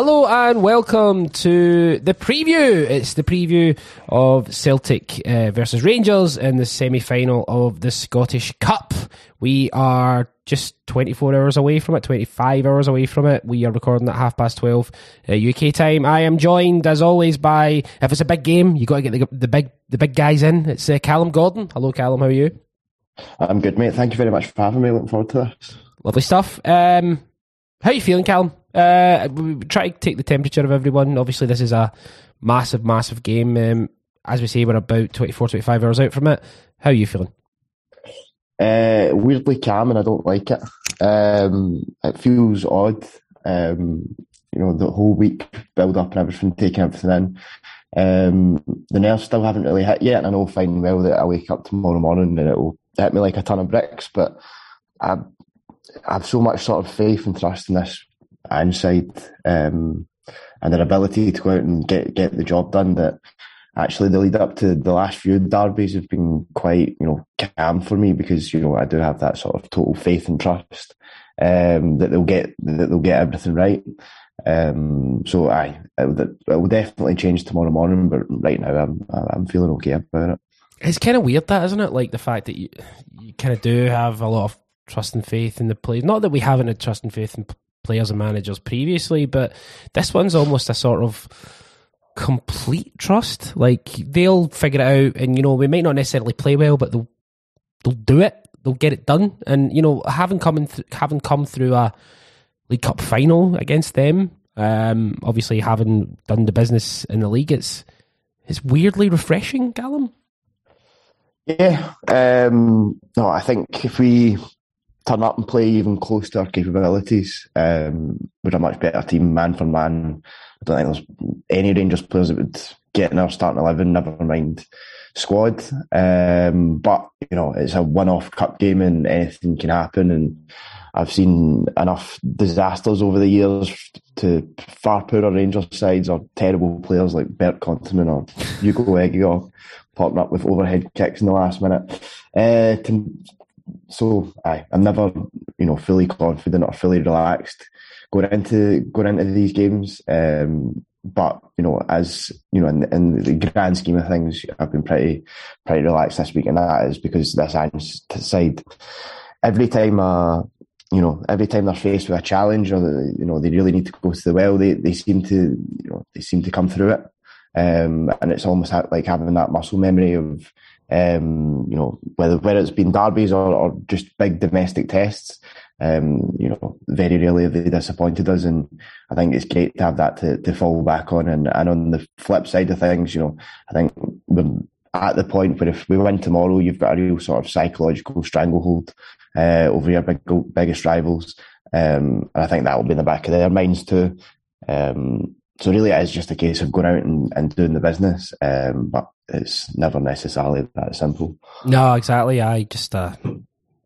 Hello and welcome to the preview. It's the preview of Celtic versus Rangers in the semi-final of the Scottish Cup. We are just 24 hours away from it, 25 hours away from it. We are recording at 12:30 UK time. I am joined, as always, by, if it's a big game, you got to get the big guys in. It's Callum Gordon. Hello, Callum. How are you? I'm good, mate. Thank you very much for having me. Looking forward to this. Lovely stuff. How are you feeling, Callum? We try to take the temperature of everyone. Obviously, this is a massive, massive game. As we say, we're about 24, 25 hours out from it. How are you feeling? Weirdly calm, and I don't like it. It feels odd. The whole week build up and everything, taking everything in. The nerves still haven't really hit yet, and I know fine well that I wake up tomorrow morning and it will hit me like a ton of bricks, but I have so much sort of faith and trust in this inside and their ability to go out and get the job done that actually the lead up to the last few derbies have been quite, calm for me because, I do have that sort of total faith and trust that they'll get everything right. It will definitely change tomorrow morning, but right now I'm feeling okay about it. It's kind of weird that, isn't it? Like the fact that you kind of do have a lot of trust and faith in the players. Not that we haven't had trust and faith in players and managers previously, but this one's almost a sort of complete trust. Like they'll figure it out, and we might not necessarily play well, but they'll do it. They'll get it done. And having come through a League Cup final against them, obviously having done the business in the league, it's weirdly refreshing, Callum. Yeah, I think if we turn up and play even close to our capabilities, we're a much better team, man for man. I don't think there's any Rangers players that would get in our starting 11, never mind squad. But it's a one-off cup game and anything can happen. And I've seen enough disasters over the years to far poorer Rangers sides or terrible players like Bert Conteman or Hugo Eggio popping up with overhead kicks in the last minute. I'm never, fully confident or fully relaxed going into these games. In the grand scheme of things, I've been pretty relaxed this week, and that is because this Ange side, every time they're faced with a challenge or they really need to go to the well, they seem to come through it. And it's almost like having that muscle memory of, whether it's been derbies or just big domestic tests, very rarely have they disappointed us. And I think it's great to have that to fall back on. And on the flip side of things, I think we're at the point where if we win tomorrow, you've got a real sort of psychological stranglehold over your biggest rivals. And I think that will be in the back of their minds too. So really it is just a case of going out and doing the business, but it's never necessarily that simple. No, exactly. I just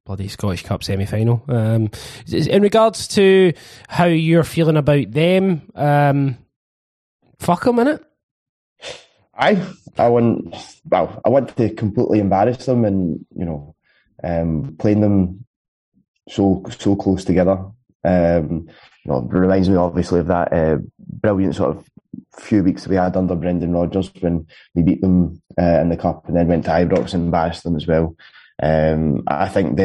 bloody Scottish Cup semi-final. In regards to how you're feeling about them, fuck them, innit? I want to completely embarrass them and, playing them so close together. It reminds me obviously of that brilliant sort of few weeks we had under Brendan Rodgers when we beat them in the cup and then went to Ibrox and embarrassed them as well. I think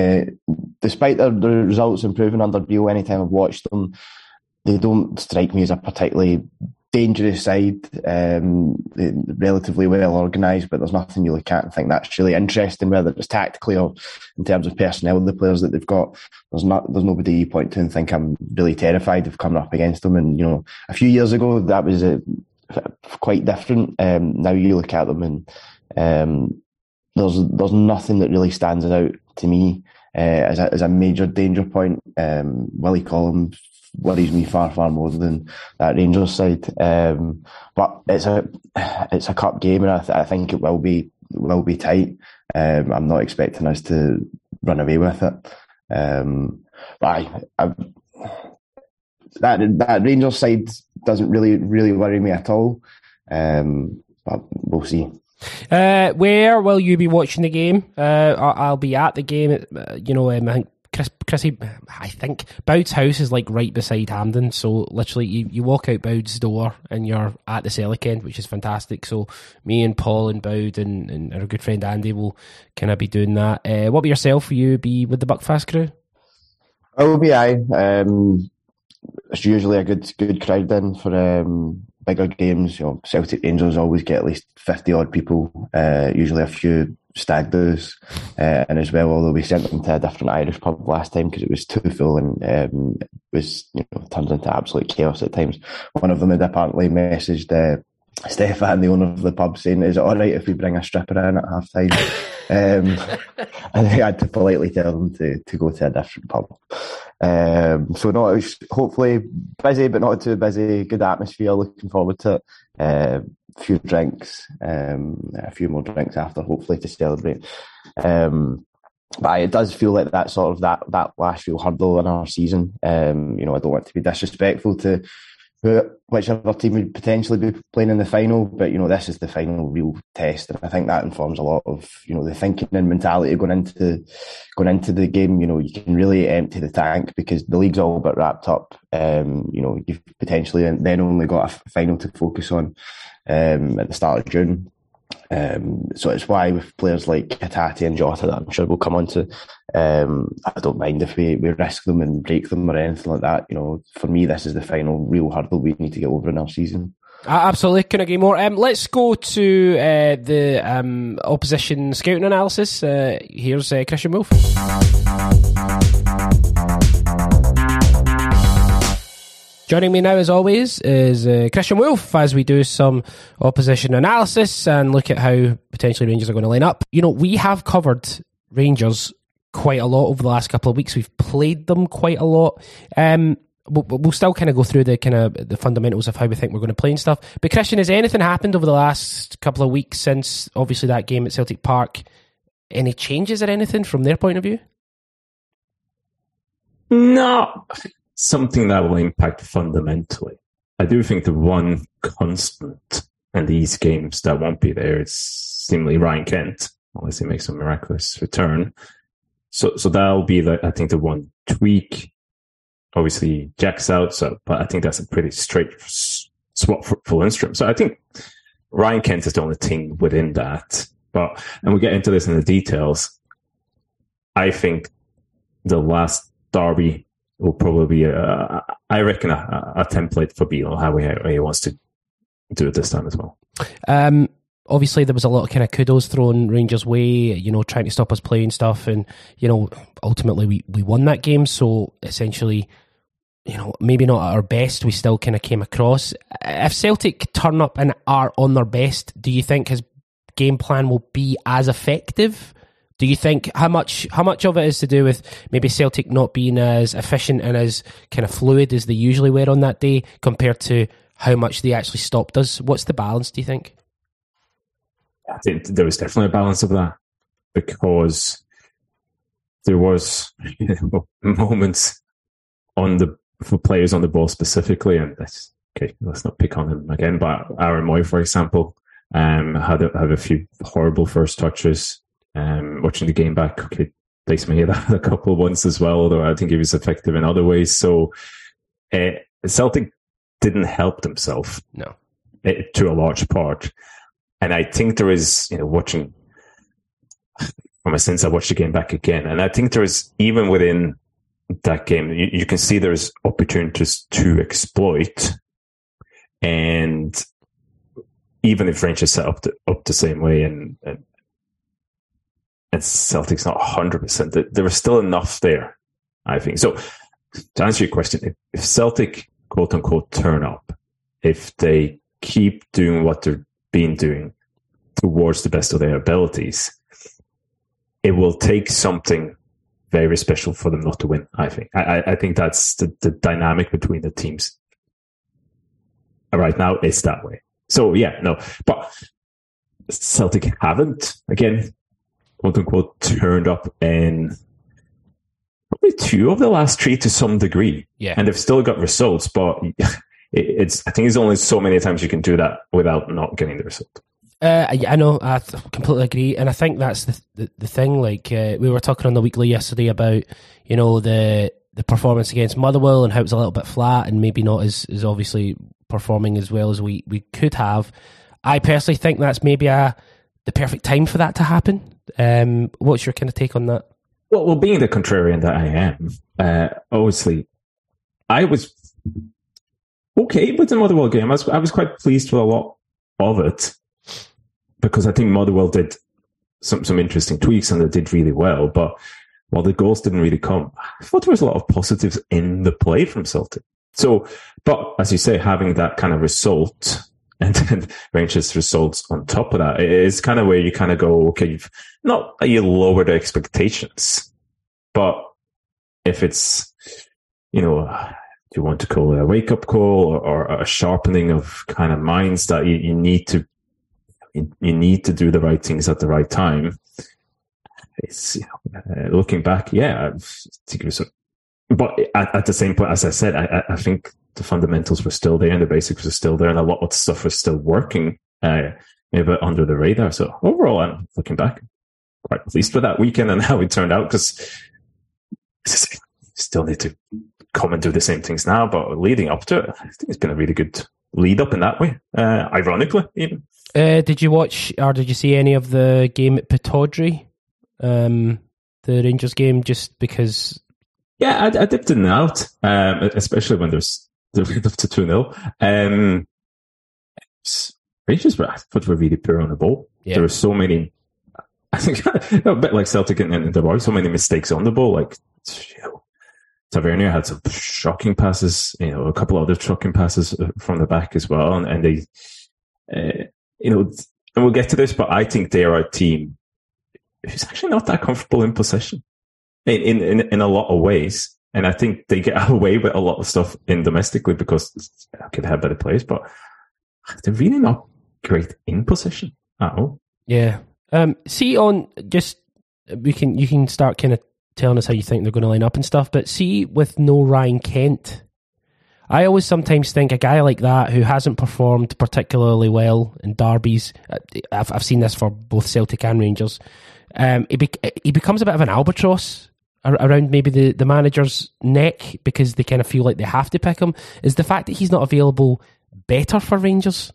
despite the results improving under Beale, any time I've watched them, they don't strike me as a particularly dangerous side. They're relatively well organised, but there's nothing you look at and think that's really interesting, whether it's tactically or in terms of personnel, the players that they've got. There's nobody you point to and think I'm really terrified of coming up against them. And a few years ago that was quite different. Now you look at them and there's nothing that really stands out to me as a major danger point. Willie Collins worries me far, far more than that Rangers side. But it's a cup game, and I think it will be tight. I'm not expecting us to run away with it. But that Rangers side doesn't really worry me at all. But we'll see. Where will you be watching the game? I'll be at the game. I think Chrissy, I think Bowd's house is like right beside Hampden, so literally you walk out Bowd's door and you're at the Celtic end, which is fantastic. So me and Paul and Bowd and our good friend Andy will kind of be doing that. What about yourself? Will you be with the Buckfast crew? I will be. It's usually a good crowd in for bigger games. You know, Celtic Rangers always get at least 50 odd people. Usually a few stag do's, and as well, although we sent them to a different Irish pub last time because it was too full and it was, you know, turned into absolute chaos at times. One of them had apparently messaged Stefan, the owner of the pub, saying, "Is it all right if we bring a stripper in at half time?" And I had to politely tell them to go to a different pub. So no, it was hopefully busy, but not too busy. Good atmosphere. Looking forward to it. Few drinks, a few more drinks after, hopefully, to celebrate. But it does feel like that sort of that last real hurdle in our season. You know, I don't want to be disrespectful to whichever team would potentially be playing in the final, but you know, this is the final real test, and I think that informs a lot of, you know, the thinking and mentality going into the game. You know, you can really empty the tank because the league's all but wrapped up. You know, you've potentially then only got a final to focus on at the start of June. So it's why with players like Hatate and Jota, that I'm sure we'll come on to, I don't mind if we risk them and break them or anything like that. You know, for me, this is the final real hurdle we need to get over in our season. I absolutely couldn't agree more. Let's go to the opposition scouting analysis. Here's Christian Wolf. Joining me now, as always, is Christian Wolf as we do some opposition analysis and look at how potentially Rangers are going to line up. You know, we have covered Rangers quite a lot over the last couple of weeks. We've played them quite a lot. We'll still kind of go through the kind of the fundamentals of how we think we're going to play and stuff. But Christian, has anything happened over the last couple of weeks since obviously that game at Celtic Park? Any changes or anything from their point of view? No. Something that will impact fundamentally. I do think the one constant in these games that won't be there is seemingly Ryan Kent, unless he makes a miraculous return. So that'll be, I think, the one tweak. Obviously, Jack's out, but I think that's a pretty straight swap for Lundstram. So I think Ryan Kent is the only thing within that. But, and we'll get into this in the details, I think the last derby will probably be, I reckon, a template for Beale, how he wants to do it this time as well. Obviously, there was a lot of kind of kudos thrown Rangers' way, you know, trying to stop us playing stuff. And, you know, ultimately we won that game. So essentially, you know, maybe not at our best, we still kind of came across. If Celtic turn up and are on their best, do you think his game plan will be as effective? Do you think how much of it is to do with maybe Celtic not being as efficient and as kind of fluid as they usually were on that day compared to how much they actually stopped us? What's the balance, do you think? I think there was definitely a balance of that because there was, you know, moments for players on the ball specifically, and let's not pick on him again, but Aaron Mooy, for example, had a few horrible first touches. Watching the game back, takes me a couple of ones as well, although I think he was effective in other ways. So Celtic didn't help themselves to a large part. And I think there is, you know, watching from a sense, I watched the game back again. And I think there is, even within that game, you can see there's opportunities to exploit. And even if Rangers set up the same way and Celtic's not 100%. There was still enough there, I think. So, to answer your question, if Celtic, quote unquote, turn up, if they keep doing what they've been doing towards the best of their abilities, it will take something very special for them not to win, I think. I think that's the dynamic between the teams. Right now, it's that way. So, yeah, no. But Celtic haven't, again, quote unquote, turned up in probably two of the last three to some degree. Yeah. And they've still got results, but I think it's only so many times you can do that without not getting the result. I know, I completely agree, and I think that's the thing. Like we were talking on the weekly yesterday about, you know, the performance against Motherwell and how it's a little bit flat and maybe not as obviously performing as well as we could have. I personally think that's maybe the perfect time for that to happen. What's your kind of take on that? Well, being the contrarian that I am, obviously, I was okay with the Motherwell game. I was quite pleased with a lot of it because I think Motherwell did some interesting tweaks and they did really well. But while the goals didn't really come, I thought there was a lot of positives in the play from Celtic. So, but as you say, having that kind of result and then Rangers' results on top of that, it's kind of where you kind of go, okay, you lower the expectations, but if it's, you know, do you want to call it a wake-up call or a sharpening of kind of minds that you need to do the right things at the right time? It's, you know, looking back, yeah, I think it was, but at the same point, as I said, I think the fundamentals were still there and the basics were still there and a lot of stuff was still working, maybe under the radar. So overall, I'm looking back quite pleased with that weekend and how it turned out, because still need to come and do the same things now, but leading up to it, I think it's been a really good lead up in that way, ironically even. Did you watch or did you see any of the game at Pittodrie? The Rangers game, just because... Yeah, I dipped in and out, especially when they're up to 2-0. Rangers were, I thought, were really poor on the ball. Yeah. There were so many, I think, a bit like Celtic and there were so many mistakes on the ball. Like, you know, Tavernier had some shocking passes, you know, a couple other shocking passes from the back as well. And they, you know, and we'll get to this, but I think they are a team who's actually not that comfortable in possession. In a lot of ways, and I think they get away with a lot of stuff in domestically because they have better players, but they're really not great in possession at all. Yeah. See on just you can start kind of telling us how you think they're going to line up and stuff, but see with no Ryan Kent, I always sometimes think a guy like that who hasn't performed particularly well in derbies. I've seen this for both Celtic and Rangers. He becomes a bit of an albatross around maybe the manager's neck because they kind of feel like they have to pick him. Is the fact that he's not available better for Rangers?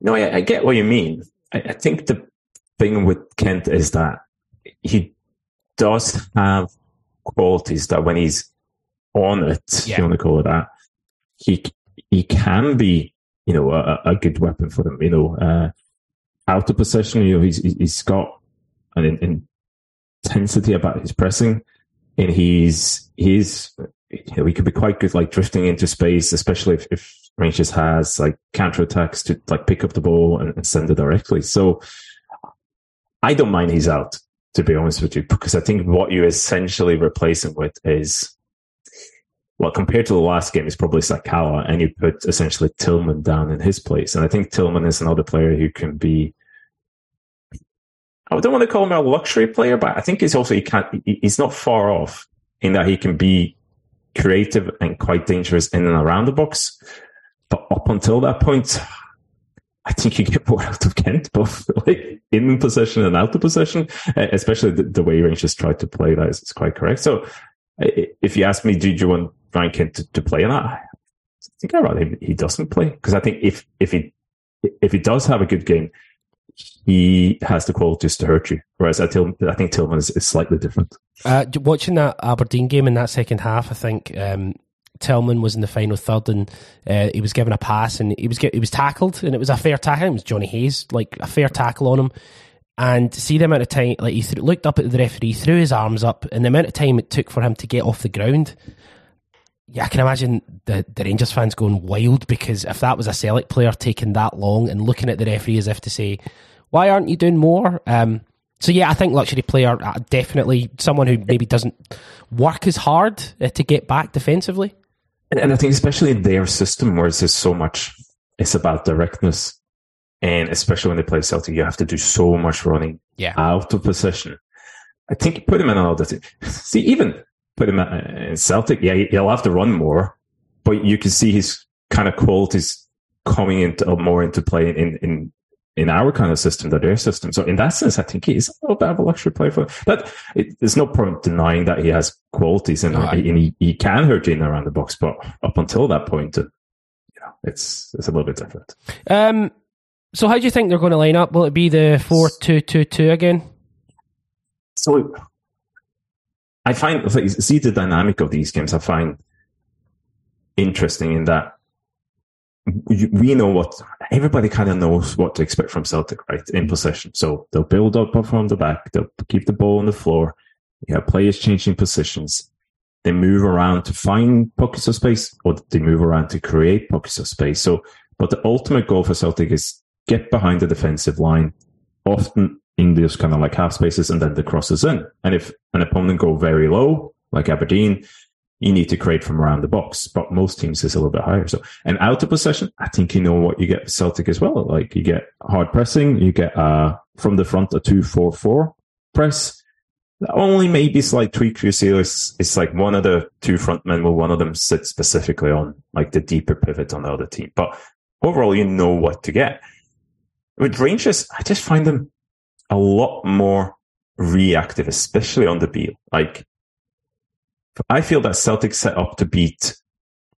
No, I get what you mean. I think the thing with Kent is that he does have qualities that when he's on it, yeah, if you want to call it that, he can be, you know, a good weapon for them, you know, out of possession, you know, he's got an intensity about his pressing, and he's you know, he could be quite good, like drifting into space, especially if Rangers has like counter attacks to like pick up the ball and send it directly. So I don't mind he's out, to be honest with you, because I think what you essentially replace him with is, well, compared to the last game, it's probably Sakala, and you put essentially Tillman down in his place. And I think Tillman is another player who can be, I don't want to call him a luxury player, but I think he's also, he's not far off in that he can be creative and quite dangerous in and around the box. But up until that point, I think you get more out of Kent, both like in possession and out of possession, especially the way Rangers tried to play that is quite correct. So if you ask me, do you want Ryan Kent to play in that? I think I'd rather he doesn't play, because I think if he does have a good game, he has the qualities to hurt you. Whereas I think Tillman is slightly different. Watching that Aberdeen game in that second half, I think Tillman was in the final third, and he was given a pass and he was tackled, and it was a fair tackle. It was Johnny Hayes, like a fair tackle on him. And see the amount of time, like he looked up at the referee, threw his arms up, and the amount of time it took for him to get off the ground. Yeah, I can imagine the Rangers fans going wild, because if that was a Celtic player taking that long and looking at the referee as if to say, why aren't you doing more? So yeah, I think luxury player, definitely someone who maybe doesn't work as hard to get back defensively. And I think especially in their system, where there's so much, it's about directness. And especially when they play Celtic, you have to do so much running out of possession. I think put him in another team. See, even put him in Celtic, yeah, he'll have to run more, but you can see his kind of qualities coming into more into play in our kind of system than their system. So in that sense, I think he's a little bit of a luxury player for that. There's no point denying that he has qualities and he can hurt you in around the box, but up until that point, it's a little bit different. So how do you think they're going to line up? Will it be the 4-2-2-2 again? So I find, see the dynamic of these games, I find interesting in that we know what, everybody kind of knows what to expect from Celtic, right, in possession. So they'll build up from the back, they'll keep the ball on the floor, you have players changing positions, they move around to find pockets of space, or they move around to create pockets of space. So, but the ultimate goal for Celtic is get behind the defensive line, often in those kind of like half spaces, and then the crosses in. And if an opponent go very low, like Aberdeen, you need to create from around the box, but most teams is a little bit higher. So, and out of possession, I think you know what you get with Celtic as well. Like you get hard pressing, you get from the front a 2-4-4 press. The only maybe slight tweak you see is it's like one of the two front men, well, one of them sits specifically on like the deeper pivot on the other team. But overall, you know what to get. With Rangers, I just find them a lot more reactive, especially on the Beale. Like, I feel that Celtic set up to beat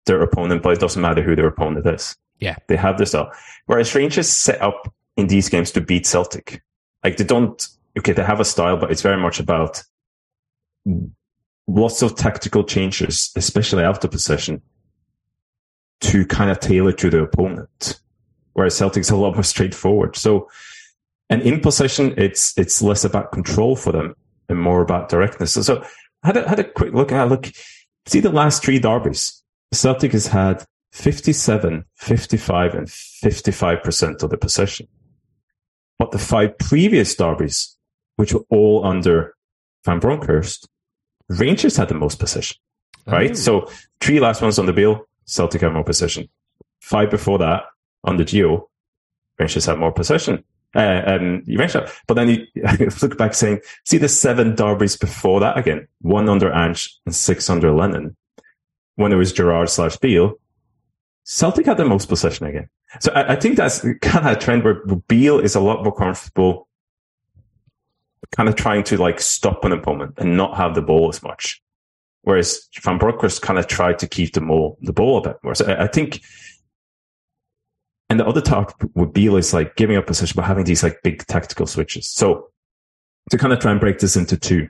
their opponent, but it doesn't matter who their opponent is. Yeah. They have this up. Whereas Rangers set up in these games to beat Celtic. Like they don't, okay, they have a style, but it's very much about lots of tactical changes, especially after possession, to kind of tailor to the opponent. Whereas Celtic's a lot more straightforward. So, and in possession, it's less about control for them and more about directness. So I had a quick look at see the last three derbies. Celtic has had 57, 55, and 55% of the possession. But the five previous derbies, which were all under Van Bronckhorst, Rangers had the most possession. Right? Oh. So three last ones on the Beale, Celtic had more possession. Five before that, on the Geo, Rangers had more possession. But then you look back saying, see the seven derbies before that again, one under Ange and six under Lennon, when it was Gerrard/Beale, Celtic had the most possession again. So I think that's kind of a trend where Beale is a lot more comfortable kind of trying to like stop an opponent and not have the ball as much. Whereas Van Bronckhorst kind of tried to keep the ball a bit more. So I think... And the other talk with Beale is like giving up possession but having these like big tactical switches. So to kind of try and break this into two,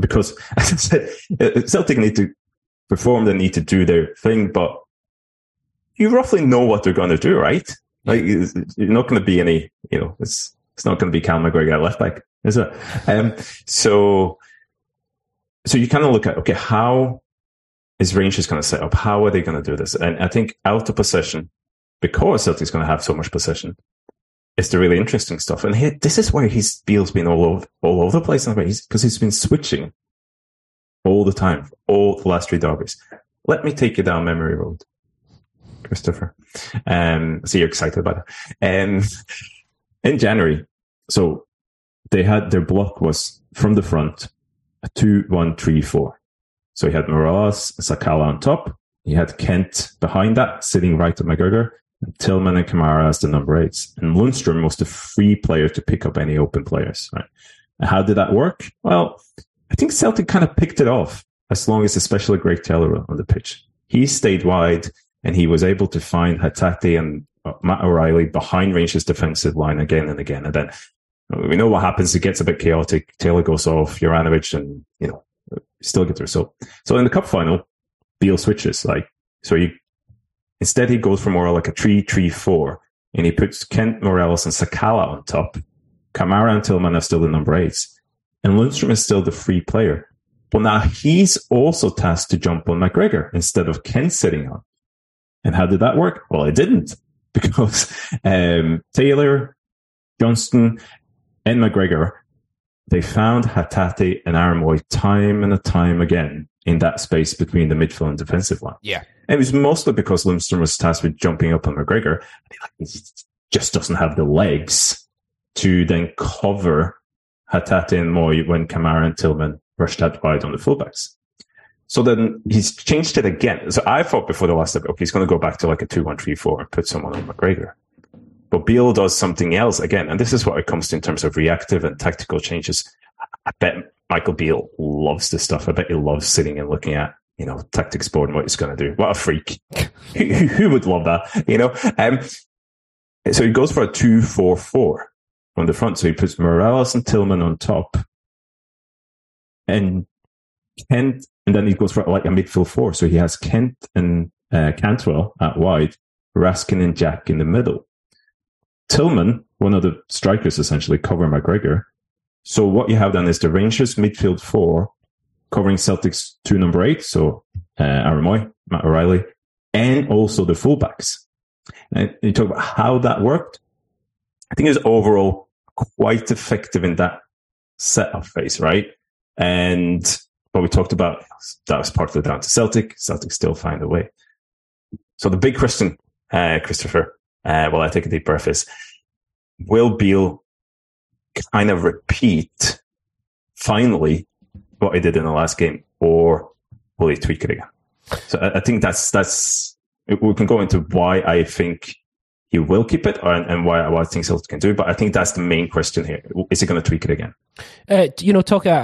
because as I said, Celtic need to perform, they need to do their thing, but you roughly know what they're going to do, right? Like you're not going to be any, it's not going to be Callum McGregor at left back, is it? So you kind of look at, okay, how is Rangers going to set up? How are they going to do this? And I think out of possession, because Celtic's going to have so much possession, it's the really interesting stuff. And this is where Beale's been all over the place, because he's been switching all the time, all the last three derbies. Let me take you down memory road, Christopher. So you're excited about it. In January, so they had their block was from the front, 2-1-3-4. So he had Morelos, Sakala on top. He had Kent behind that, sitting right at McGregor. And Tillman and Kamara as the number 8s. And Lundstram was the free player to pick up any open players. Right? And how did that work? Well, I think Celtic kind of picked it off, as long as especially Greg Taylor on the pitch. He stayed wide, and he was able to find Hatate and Matt O'Riley behind Rangers' defensive line again and again. And then we know what happens. It gets a bit chaotic. Taylor goes off, Juranovic, and, still get the result. So in the cup final, Beale switches. Instead he goes for more like a 3-3-4, and he puts Kent, Morelos, and Sakala on top. Kamara and Tillman are still the number 8s, and Lundstram is still the free player. Well, now he's also tasked to jump on McGregor instead of Kent sitting on. And how did that work? Well, it didn't, because Taylor, Johnston, and McGregor, they found Hatate and Aaron Mooy time and time again in that space between the midfield and defensive line. Yeah. And it was mostly because Lundstram was tasked with jumping up on McGregor. He just doesn't have the legs to then cover Hatate and Mooy when Kamara and Tillman rushed out wide on the fullbacks. So then he's changed it again. So I thought before the last step, okay, he's going to go back to like a 2-1-3-4 and put someone on McGregor. But Beale does something else again. And this is what it comes to in terms of reactive and tactical changes. I bet Michael Beale loves this stuff. I bet he loves sitting and looking at, you know, tactics board and what he's going to do. What a freak. Who would love that, you know? So he goes for a 2-4-4 on the front. So he puts Morelos and Tillman on top. And Kent, and then he goes for like a midfield four. So he has Kent and Cantwell at wide, Raskin and Jack in the middle. Tillman, one of the strikers, essentially cover McGregor. So what you have then is the Rangers midfield four covering Celtic's two number 8, so Aaron Mooy, Matt O'Riley, and also the fullbacks. And you talk about how that worked. I think it was overall quite effective in that setup phase, right? And what we talked about, that was partly down to Celtic. Celtic still find a way. So the big question, Christopher, while I take a deep breath, is will Beale kind of repeat finally what he did in the last game, or will he tweak it again? So I think that's we can go into why I think he will keep it and why I think Celtic can do it. But I think that's the main question here. Is he going to tweak it again? I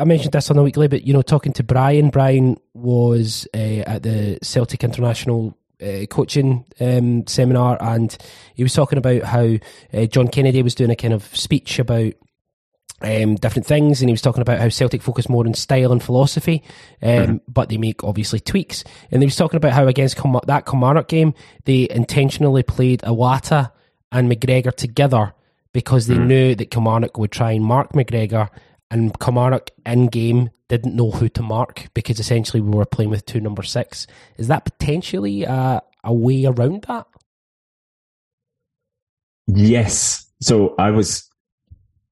mentioned this on the weekly, but, you know, talking to Brian, was at the Celtic International coaching seminar, and he was talking about how John Kennedy was doing a kind of speech about different things, and he was talking about how Celtic focus more on style and philosophy, but they make obviously tweaks. And he was talking about how against that Kamara game, they intentionally played Iwata and McGregor together because they knew that Kamara would try and mark McGregor, and Kamara in game didn't know who to mark because essentially we were playing with two number 6. Is that potentially a way around that? Yes. So I was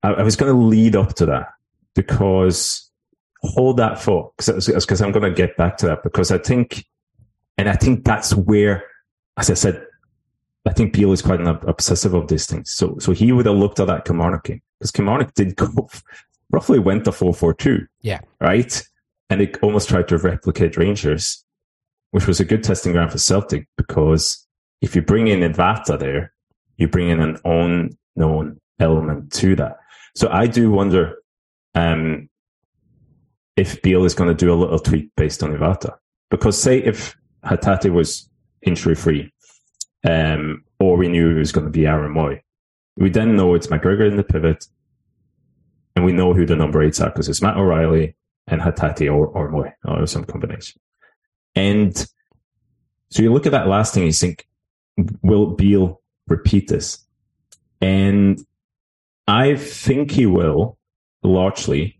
going to lead up to that, because hold that thought, because I'm going to get back to that, because I think that's where, as I said, I think Beale is quite an obsessive of these things. So he would have looked at that Kilmarnock game, because Kilmarnock did go, roughly went to 4-4-2. Yeah. Right? And it almost tried to replicate Rangers, which was a good testing ground for Celtic, because if you bring in Iwata there, you bring in an unknown element to that. So I do wonder if Beale is going to do a little tweak based on Iwata. Because say if Hatate was injury-free, or we knew it was going to be Aaron Mooy, we then know it's McGregor in the pivot, and we know who the number 8s are, because it's Matt O'Riley and Hatate or Mooy, or some combination. And so you look at that last thing and you think, will Beale repeat this? And I think he will, largely,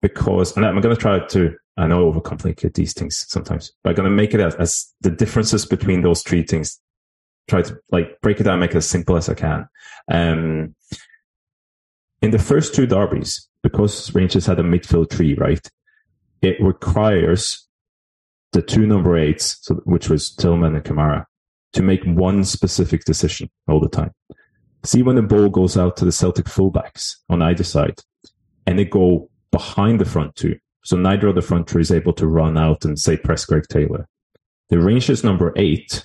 because, and I'm going to try to, I know I overcomplicate these things sometimes, but I'm going to make it as the differences between those three things, try to like break it down, make it as simple as I can. In the first two derbies, because Rangers had a midfield 3, right, it requires the two number 8s, so, which was Tillman and Kamara, to make one specific decision all the time. See when the ball goes out to the Celtic fullbacks on either side, and they go behind the front 2. So neither of the front 2 is able to run out and, say, press Greg Taylor. The Rangers number 8,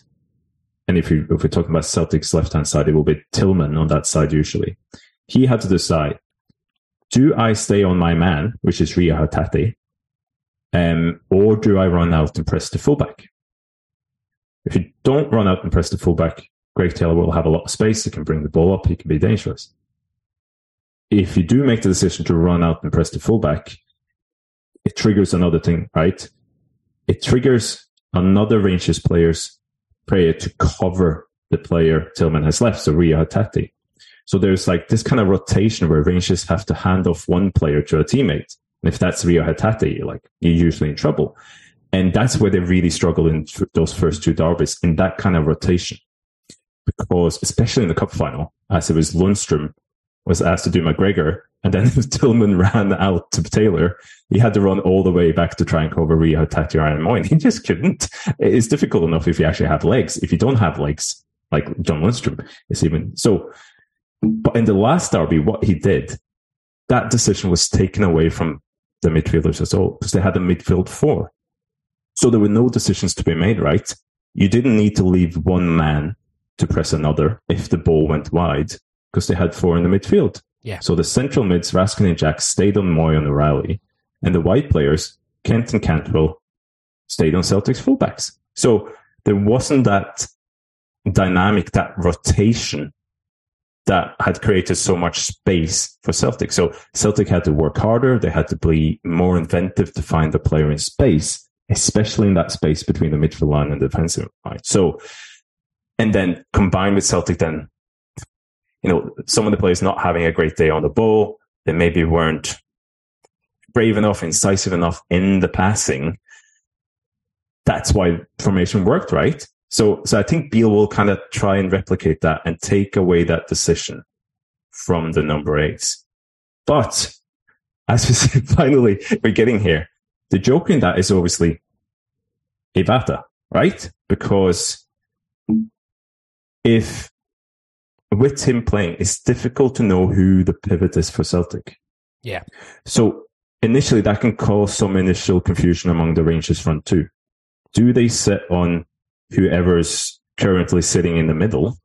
and if we're talking about Celtic's left-hand side, it will be Tillman on that side usually. He had to decide, do I stay on my man, which is Reo Hatate, or do I run out and press the fullback? If you don't run out and press the fullback, Greg Taylor will have a lot of space. He can bring the ball up. He can be dangerous. If you do make the decision to run out and press the fullback, it triggers another thing, right? It triggers another Rangers player to cover the player Tillman has left, so Reo Hatate. So there's like this kind of rotation where Rangers have to hand off one player to a teammate. And if that's Reo Hatate, you're usually in trouble. And that's where they really struggle in those first two derbies, in that kind of rotation. Because, especially in the cup final, as it was Lundstram was asked to do McGregor, and then if Tillman ran out to Taylor, he had to run all the way back to try and cover Reo Hatate or Aaron Mooy, and he just couldn't. It's difficult enough if you actually have legs. If you don't have legs, like John Lundstram, it's even... So, but in the last derby, what he did, that decision was taken away from the midfielders as well, because they had a midfield 4. So there were no decisions to be made, right? You didn't need to leave one man to press another if the ball went wide, because they had four in the midfield. Yeah. So the central mids, Raskin and Jack, stayed on Mooy and O'Riley, and the wide players, Kent and Cantwell, stayed on Celtic's fullbacks. So there wasn't that dynamic, that rotation that had created so much space for Celtic. So Celtic had to work harder. They had to be more inventive to find the player in space, especially in that space between the midfield line and the defensive line. So, and then combined with Celtic then, you know, some of the players not having a great day on the ball, they maybe weren't brave enough, incisive enough in the passing. That's why formation worked, right? So I think Beale will kind of try and replicate that and take away that decision from the number 8s. But as we say, finally, we're getting here. The joke in that is obviously Iwata, right? Because if with him playing, it's difficult to know who the pivot is for Celtic. Yeah. So initially, that can cause some initial confusion among the Rangers front too. Do they set on whoever's currently sitting in the middle,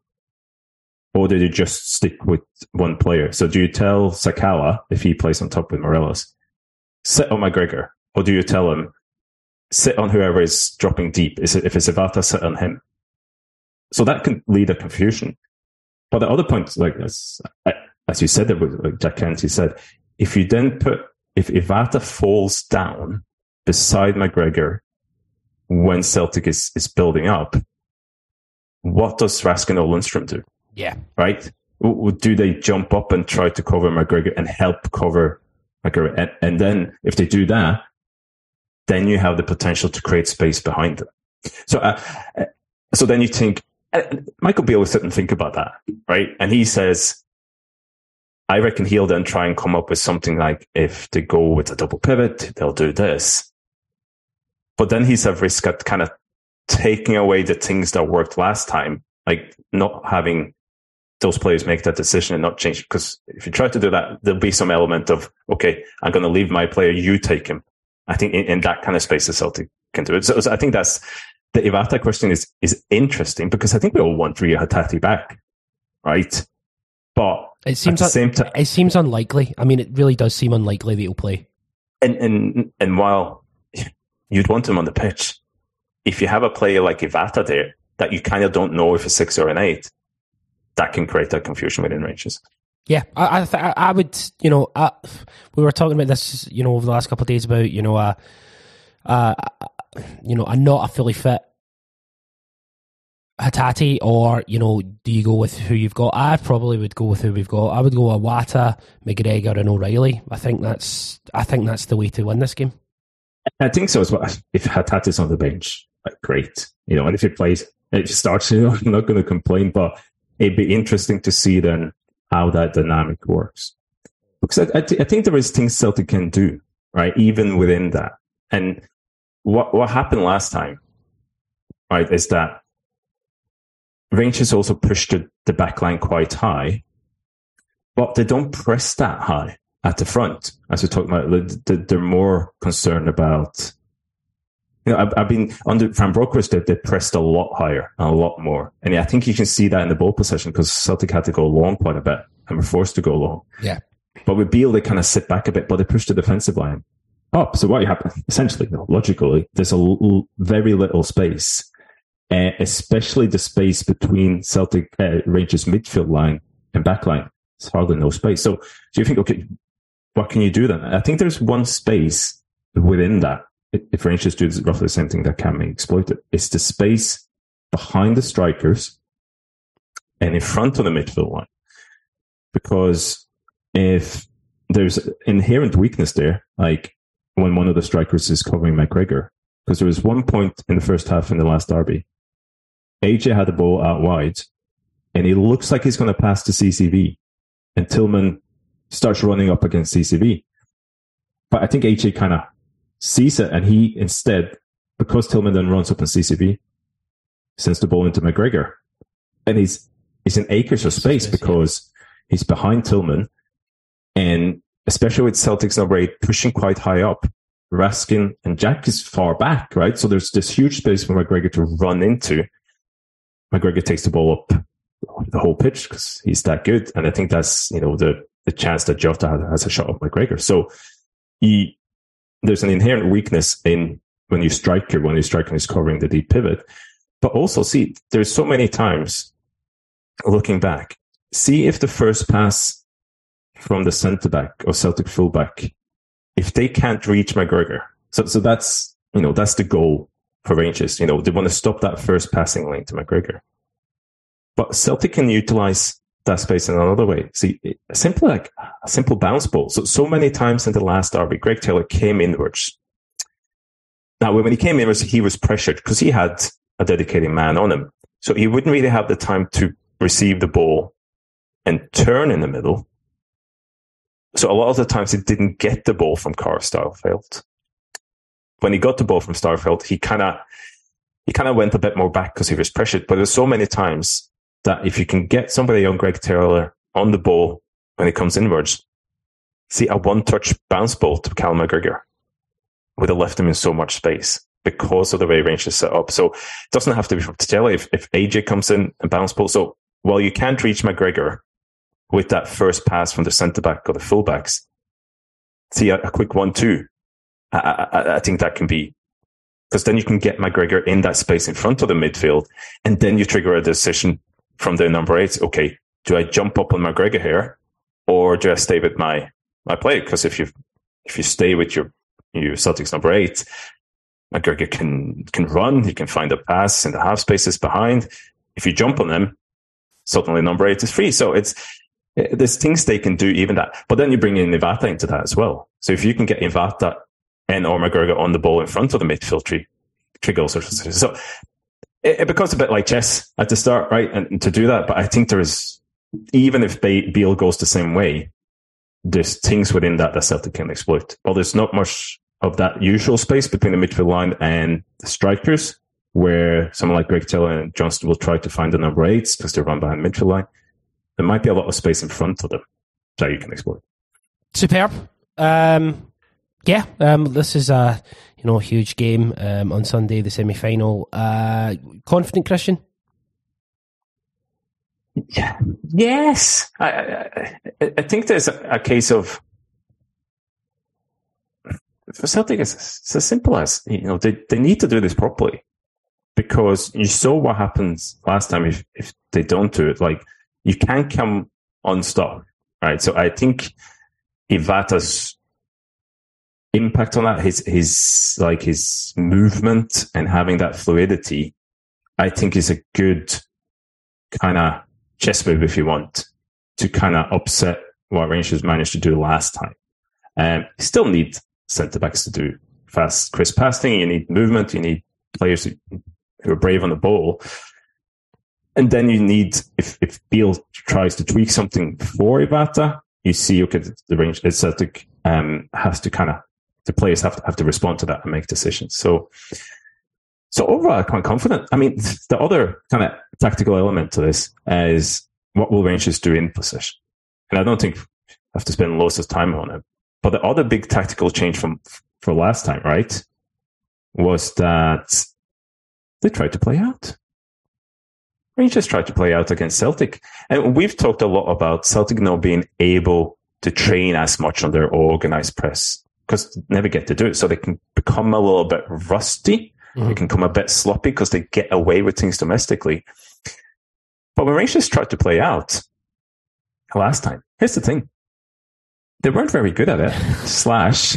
or did you just stick with one player? So do you tell Sakala, if he plays on top with Morelos, sit on McGregor, or do you tell him, sit on whoever is dropping deep? Is it, if it's Iwata, sit on him? So that can lead to confusion. But the other point, like as you said, like Jack Canty said, if you then put, if Iwata falls down beside McGregor when Celtic is building up, what does Raskin or Lundstram do? Yeah. Right? Do they jump up and try to cover McGregor and help cover McGregor? And then if they do that, then you have the potential to create space behind them. So then you think, Michael Beale was sitting and think about that, right? And he says, I reckon he'll then try and come up with something like, if they go with a double pivot, they'll do this. But then he's at risk at kind of taking away the things that worked last time, like not having those players make that decision and not change. Because if you try to do that, there'll be some element of, okay, I'm going to leave my player, you take him. I think in that kind of space, the Celtic can do it. So I think that's the Iwata question is interesting, because I think we all want Reo Hatate back, right? But it seems at the same time, it seems unlikely. I mean, it really does seem unlikely that he'll play. And while you'd want him on the pitch, if you have a player like Iwata there that you kind of don't know if a 6 or an 8, that can create that confusion within Rangers. Yeah, I would, you know, we were talking about this, you know, over the last couple of days about, not a fully fit Hatate, or, you know, do you go with who you've got? I probably would go with who we've got. I would go Iwata, McGregor and O'Riley. I think that's the way to win this game. I think so as well. If Hatate's on the bench, like, great. You know, and if he plays, if he starts, you know, I'm not going to complain, but it'd be interesting to see then how that dynamic works. Because I think there is things Celtic can do, right? Even within that. And what happened last time, right, is that Rangers also pushed the back line quite high, but they don't press that high at the front. As we talked about, they're more concerned about, you know, I've been under Van Bronckhorst, they pressed a lot higher and a lot more. And yeah, I think you can see that in the ball possession, because Celtic had to go long quite a bit and were forced to go long. Yeah. But with Beale, they kind of sit back a bit, but they pushed the defensive line up. So what happened, essentially, logically, there's very little space, especially the space between Celtic Rangers midfield line and back line. It's hardly no space. So do you think, okay, what can you do then? I think there's one space within that. If Rangers do roughly the same thing, that can be exploited. It's the space behind the strikers and in front of the midfield line. Because if there's inherent weakness there, like when one of the strikers is covering McGregor, because there was one point in the first half in the last derby, AJ had the ball out wide, and it looks like he's going to pass to CCB, and Tillman starts running up against CCB. But I think AJ kind of sees it, and he instead, because Tillman then runs up on CCB, sends the ball into McGregor. And he's in acres of space because he's behind Tillman, and especially with Celtic's number 8 pushing quite high up, Raskin, and Jack is far back, right? So there's this huge space for McGregor to run into. McGregor takes the ball up the whole pitch because he's that good. And I think that's, you know, the chance that Jota has a shot of McGregor. So there's an inherent weakness in when you strike and is covering the deep pivot. But also, see, there's so many times looking back, see if the first pass from the centre-back or Celtic full-back, if they can't reach McGregor. So that's, you know, that's the goal for Rangers. You know, they want to stop that first passing lane to McGregor. But Celtic can utilise that space in another way. See, simply like a simple bounce ball. So many times in the last derby, Greg Taylor came inwards. Now, when he came inwards, he was pressured because he had a dedicated man on him. So he wouldn't really have the time to receive the ball and turn in the middle. So a lot of the times he didn't get the ball from Carl Starfelt. When he got the ball from Starfelt, he kind of went a bit more back because he was pressured. But there's so many times that if you can get somebody on Greg Taylor on the ball when it comes inwards, see a one-touch bounce ball to Callum McGregor would have left him in so much space because of the way Rangers set up. So it doesn't have to be from Taylor if AJ comes in and bounce ball. So while you can't reach McGregor with that first pass from the centre-back or the full-backs, see a quick 1-2. I think that can be, because then you can get McGregor in that space in front of the midfield, and then you trigger a decision from the number 8. Okay, do I jump up on McGregor here, or do I stay with my player? Because if you stay with your Celtics number 8, McGregor can run, he can find a pass in the half spaces behind. If you jump on him, suddenly number 8 is free. So there's things they can do, even that. But then you bring in Iwata into that as well. So if you can get Iwata and or McGregor on the ball in front of the midfield tree, triggers. So it becomes a bit like chess at the start, right? And to do that, but I think there is, even if Beale goes the same way, there's things within that Celtic can exploit. Well, there's not much of that usual space between the midfield line and the strikers, where someone like Greg Taylor and Johnston will try to find the number 8s because they run behind the midfield line. There might be a lot of space in front of them that you can exploit. Superb. This is a huge game on Sunday, the semi-final. Confident, Christian? Yeah. Yes. I think there's a case of, for Celtic, it's as simple as, they need to do this properly, because you saw what happens last time if they don't do it. Like, you can't come unstuck, right? So I think Iwata's impact on that, his movement and having that fluidity, I think is a good kind of chess move, if you want, to kind of upset what Rangers managed to do last time. You still need centre-backs to do fast, crisp passing. You need movement. You need players who are brave on the ball. And then you need, if Beale tries to tweak something for Iwata, you see, okay, the range, it's Celtic has to kind of, the players have to respond to that and make decisions. So overall, I'm quite confident. I mean, the other kind of tactical element to this is what will Rangers do in possession? And I don't think I have to spend lots of time on it. But the other big tactical change from last time, right, was that they tried to play out. Rangers tried to play out against Celtic. And we've talked a lot about Celtic not being able to train as much on their organised press because they never get to do it. So they can become a little bit rusty. Mm-hmm. They can come a bit sloppy because they get away with things domestically. But when Rangers tried to play out last time, here's the thing. They weren't very good at it. slash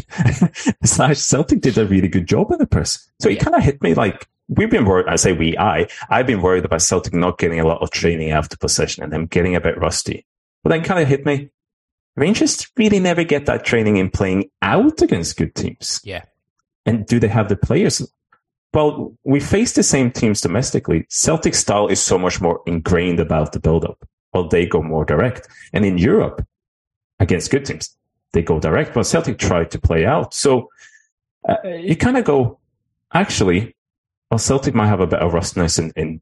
Celtic did a really good job in the press. So it kind of hit me like, we've been worried, I say we, I've been worried about Celtic not getting a lot of training after possession and them getting a bit rusty. But then kind of hit me, Rangers really never get that training in playing out against good teams. Yeah. And do they have the players? Well, we face the same teams domestically. Celtic style is so much more ingrained about the build-up, while they go more direct. And in Europe, against good teams, they go direct, but Celtic tried to play out. So you kind of go, actually, well, Celtic might have a bit of rustness in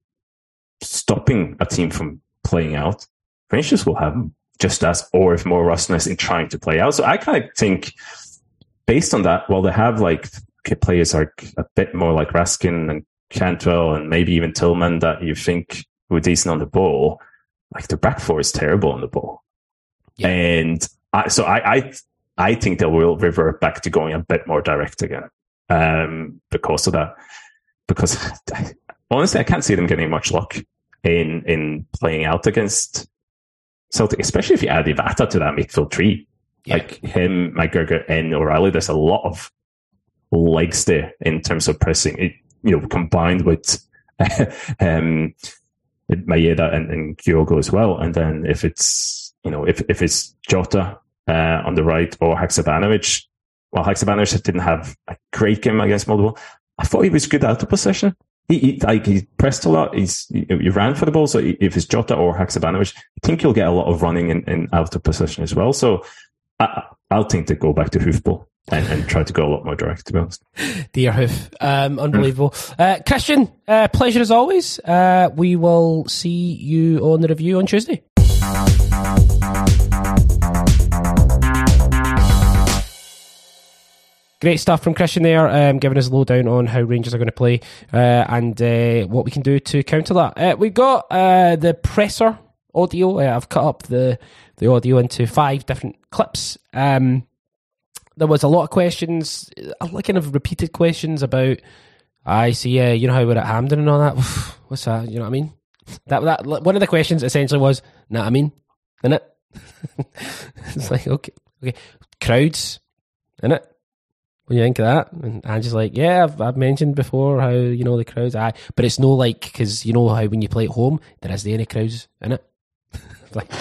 stopping a team from playing out. Rangers will have just as, or if more rustness in trying to play out. So I kind of think based on that, while they have like players like a bit more like Raskin and Cantwell and maybe even Tillman that you think were decent on the ball, like their back four is terrible on the ball. Yeah. And I think they will revert back to going a bit more direct again because of that. Because honestly, I can't see them getting much luck in playing out against Celtic, especially if you add Iwata to that midfield tree. Yeah. Like him, McGregor and O'Riley, there's a lot of legs there in terms of pressing. It, you know, combined with Maeda and Kyogo as well. And then if it's, you know, if it's Jota on the right or Haksabanovic, well, Haksabanovic didn't have a great game against Moldova. I thought he was good out of possession. He pressed a lot. He ran for the ball. So if it's Jota or Haksabanovic, I think he'll get a lot of running and out of possession as well. So I'll think they go back to hoofball and try to go a lot more direct, to be honest. Dear hoof. Unbelievable. Christian, pleasure as always. We will see you on the review on Tuesday. Great stuff from Christian there, giving us a lowdown on how Rangers are going to play and what we can do to counter that. We've got the presser audio. I've cut up the audio into 5 different clips. There was a lot of questions, kind of repeated questions about, you know how we're at Hampden and all that? What's that? You know what I mean? That one of the questions essentially was, nah, I mean, innit? It's like, okay. Crowds, innit? What do you think of that? And Ange's like, yeah, I've mentioned before how, you know, the crowds, but it's no like, because you know how when you play at home, there isn't any crowds in it. Like,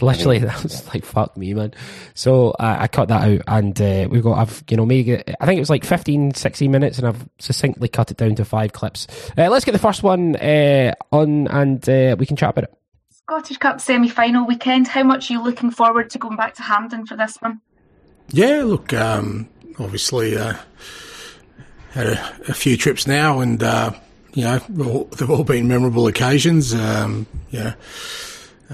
literally, that was like, fuck me, man. So I cut that out and I think it was like 15, 16 minutes and I've succinctly cut it down to 5 clips. Let's get the first one on and we can chat about it. Scottish Cup semi-final weekend. How much are you looking forward to going back to Hampden for this one? Yeah, look, obviously, had a few trips now, and you know, they've all been memorable occasions. Yeah,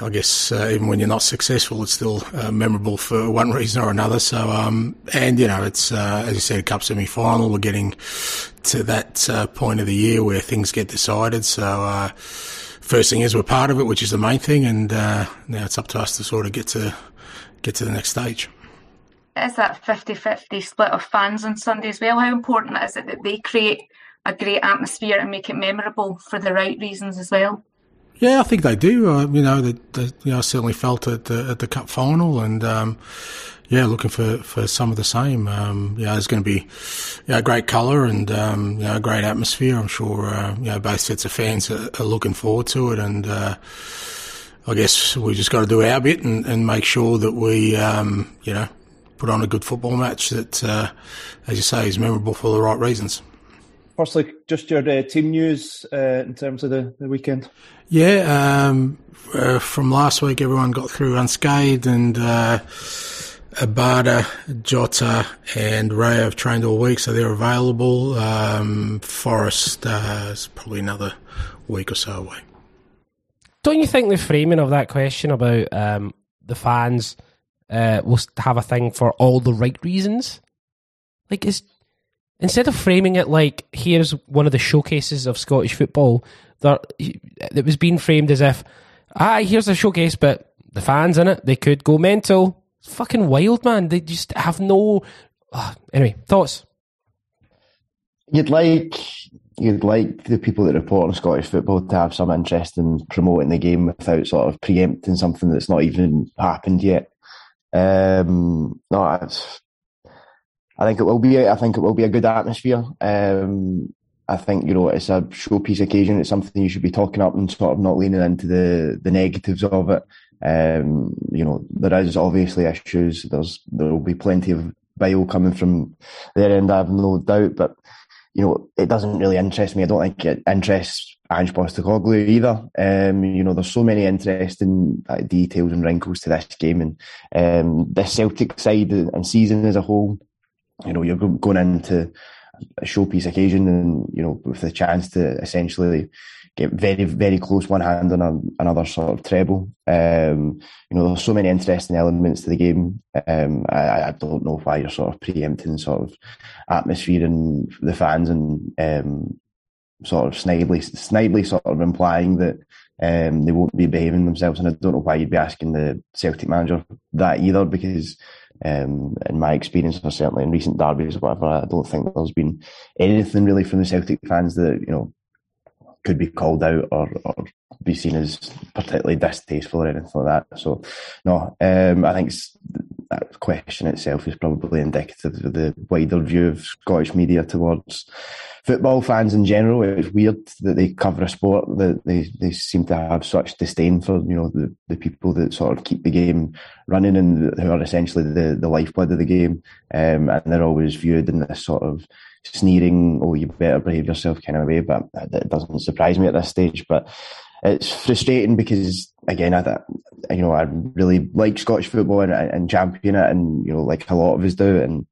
I guess even when you're not successful, it's still memorable for one reason or another. So, and you know, it's as you said, a cup semi-final. We're getting to that point of the year where things get decided. So, first thing is we're part of it, which is the main thing, and now it's up to us to sort of get to the next stage. Is that 50-50 split of fans on Sunday as well? How important is it that they create a great atmosphere and make it memorable for the right reasons as well? Yeah, I think they do. You know, I certainly felt it at the cup final, and looking for some of the same. There's going to be great colour and a great atmosphere. I'm sure both sets of fans are looking forward to it, and I guess we just got to do our bit and make sure that we put on a good football match that, as you say, is memorable for the right reasons. Firstly, just your team news in terms of the weekend. Yeah, from last week, everyone got through unscathed, and Abada, Jota and Reo have trained all week, so they're available. Forest is probably another week or so away. Don't you think the framing of that question about the fans... we'll have a thing for all the right reasons. Like, instead of framing it like here's one of the showcases of Scottish football, it was being framed as if here's a showcase, but the fans in it, they could go mental. It's fucking wild, man. They just have no. Anyway, thoughts. You'd like the people that report on Scottish football to have some interest in promoting the game without sort of preempting something that's not even happened yet. I think it will be a good atmosphere. I think, you know, it's a showpiece occasion. It's something you should be talking up and sort of not leaning into the negatives of it. You know, there is obviously issues. There will be plenty of bile coming from their end, I have no doubt. But, you know, it doesn't really interest me. I don't think it interests Ange Postecoglou either. You know, there's so many interesting details and wrinkles to this game, and the Celtic side and season as a whole. You know, you're going into a showpiece occasion, and you know, with the chance to essentially get very, very close, one hand on another sort of treble. You know, there's so many interesting elements to the game. I don't know why you're sort of preempting sort of atmosphere and the fans, and sort of snidely sort of implying that they won't be behaving themselves. And I don't know why you'd be asking the Celtic manager that either, because in my experience, or certainly in recent derbies or whatever, I don't think there's been anything really from the Celtic fans that, you know, could be called out or be seen as particularly distasteful or anything like that. So, no, I think that question itself is probably indicative of the wider view of Scottish media towards football fans in general. It's weird that they cover a sport that they seem to have such disdain for, you know, the people that sort of keep the game running and who are essentially the lifeblood of the game. And they're always viewed in this sort of sneering, oh, you better behave yourself kind of way, but that doesn't surprise me at this stage. But it's frustrating because, again, I really like Scottish football and champion it, and, you know, like a lot of us do. And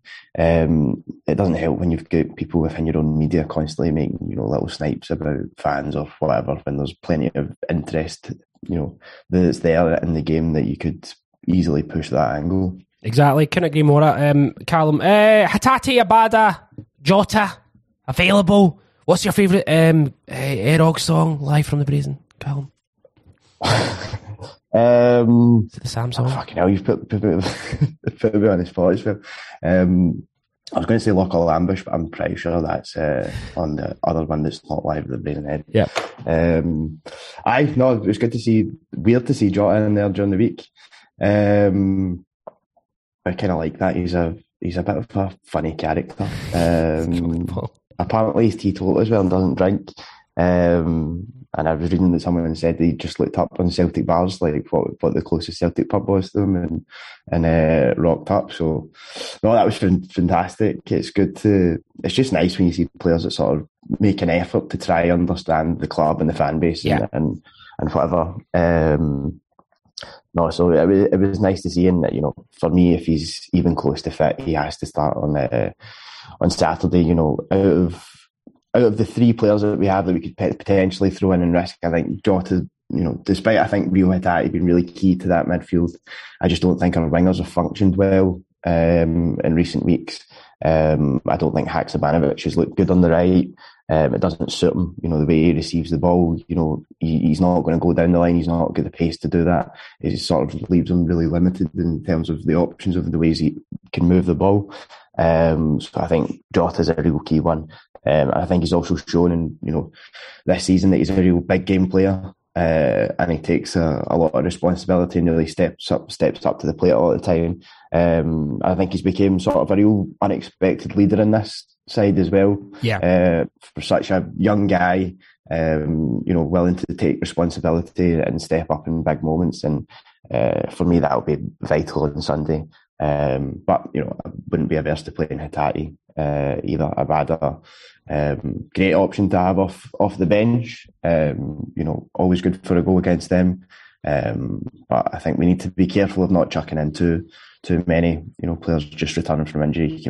it doesn't help when you've got people within your own media constantly making, you know, little snipes about fans or whatever, when there's plenty of interest, you know, that's there in the game that you could easily push that angle. Exactly. Couldn't agree more, Callum. Hatate, Abada, Jota, available. What's your favourite Airog song, Live from the Brazen, Callum? Is it the Samsung? Fucking hell, you've put me on the spot as well. I was going to say Local Ambush, but I'm pretty sure that's on the other one that's not Live with the Brazen Head. Yeah. No, it was good to see, weird to see Jota in there during the week. I kind of like that. He's a bit of a funny character. Apparently he's teetotal as well and doesn't drink. And I was reading that someone said they just looked up on Celtic bars, like what the closest Celtic pub was to them, and rocked up. So, no, that was fantastic. It's good to... It's just nice when you see players that sort of make an effort to try and understand the club and the fan base and whatever. No, so it was nice to see him. That, you know, for me, if he's even close to fit, he has to start on Saturday. You know, out of the three players that we have that we could potentially throw in and risk, I think Jota, you know, despite I think Reo Hatate been really key to that midfield, I just don't think our wingers have functioned well in recent weeks. I don't think Haksabanovic has looked good on the right. It doesn't suit him, you know, the way he receives the ball. You know, he's not going to go down the line. He's not got the pace to do that. It sort of leaves him really limited in terms of the options of the ways he can move the ball. So I think Jota's a real key one. I think he's also shown in, you know, this season that he's a real big game player. And he takes a lot of responsibility and really steps up to the plate a lot of the time. I think he's become sort of a real unexpected leader in this side as well. Yeah. For such a young guy, you know, willing to take responsibility and step up in big moments. And for me, that'll be vital on Sunday. But, you know, I wouldn't be averse to playing Hatate either. Abada, great option to have off the bench. You know, always good for a goal against them. But I think we need to be careful of not chucking in too many. You know, players just returning from injury,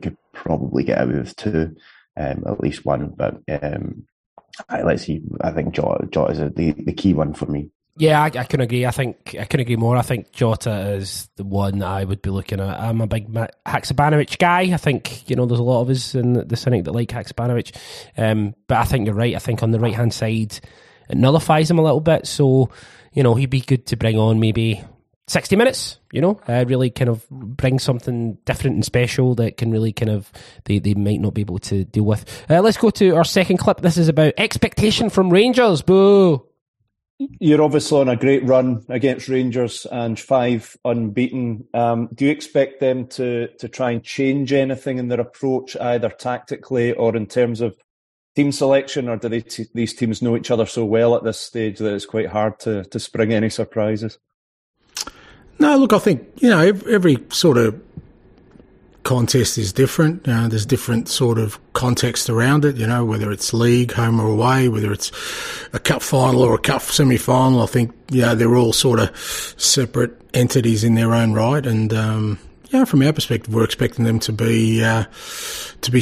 could probably get away with two, at least one. But let's see. I think Jota is the key one for me. Yeah, I couldn't agree. I couldn't agree more. I think Jota is the one I would be looking at. I'm a big Haksabanovic guy. I think, you know, there's a lot of us in the Cynic that like Haksabanovic. But I think you're right. I think on the right-hand side, it nullifies him a little bit. So, you know, he'd be good to bring on maybe 60 minutes, you know, really kind of bring something different and special that can really kind of, they might not be able to deal with. Let's go to our second clip. This is about expectation from Rangers. Boo! You're obviously on a great run against Rangers and 5 unbeaten. Do you expect them to try and change anything in their approach, either tactically or in terms of team selection, or do these teams know each other so well at this stage that it's quite hard to spring any surprises? No, look, I think, you know, every sort of contest is different. You know, there's different sort of context around it, you know, whether it's league, home or away, whether it's a cup final or a cup semi-final. I think, you know, they're all sort of separate entities in their own right. And, yeah, from our perspective, we're expecting them to be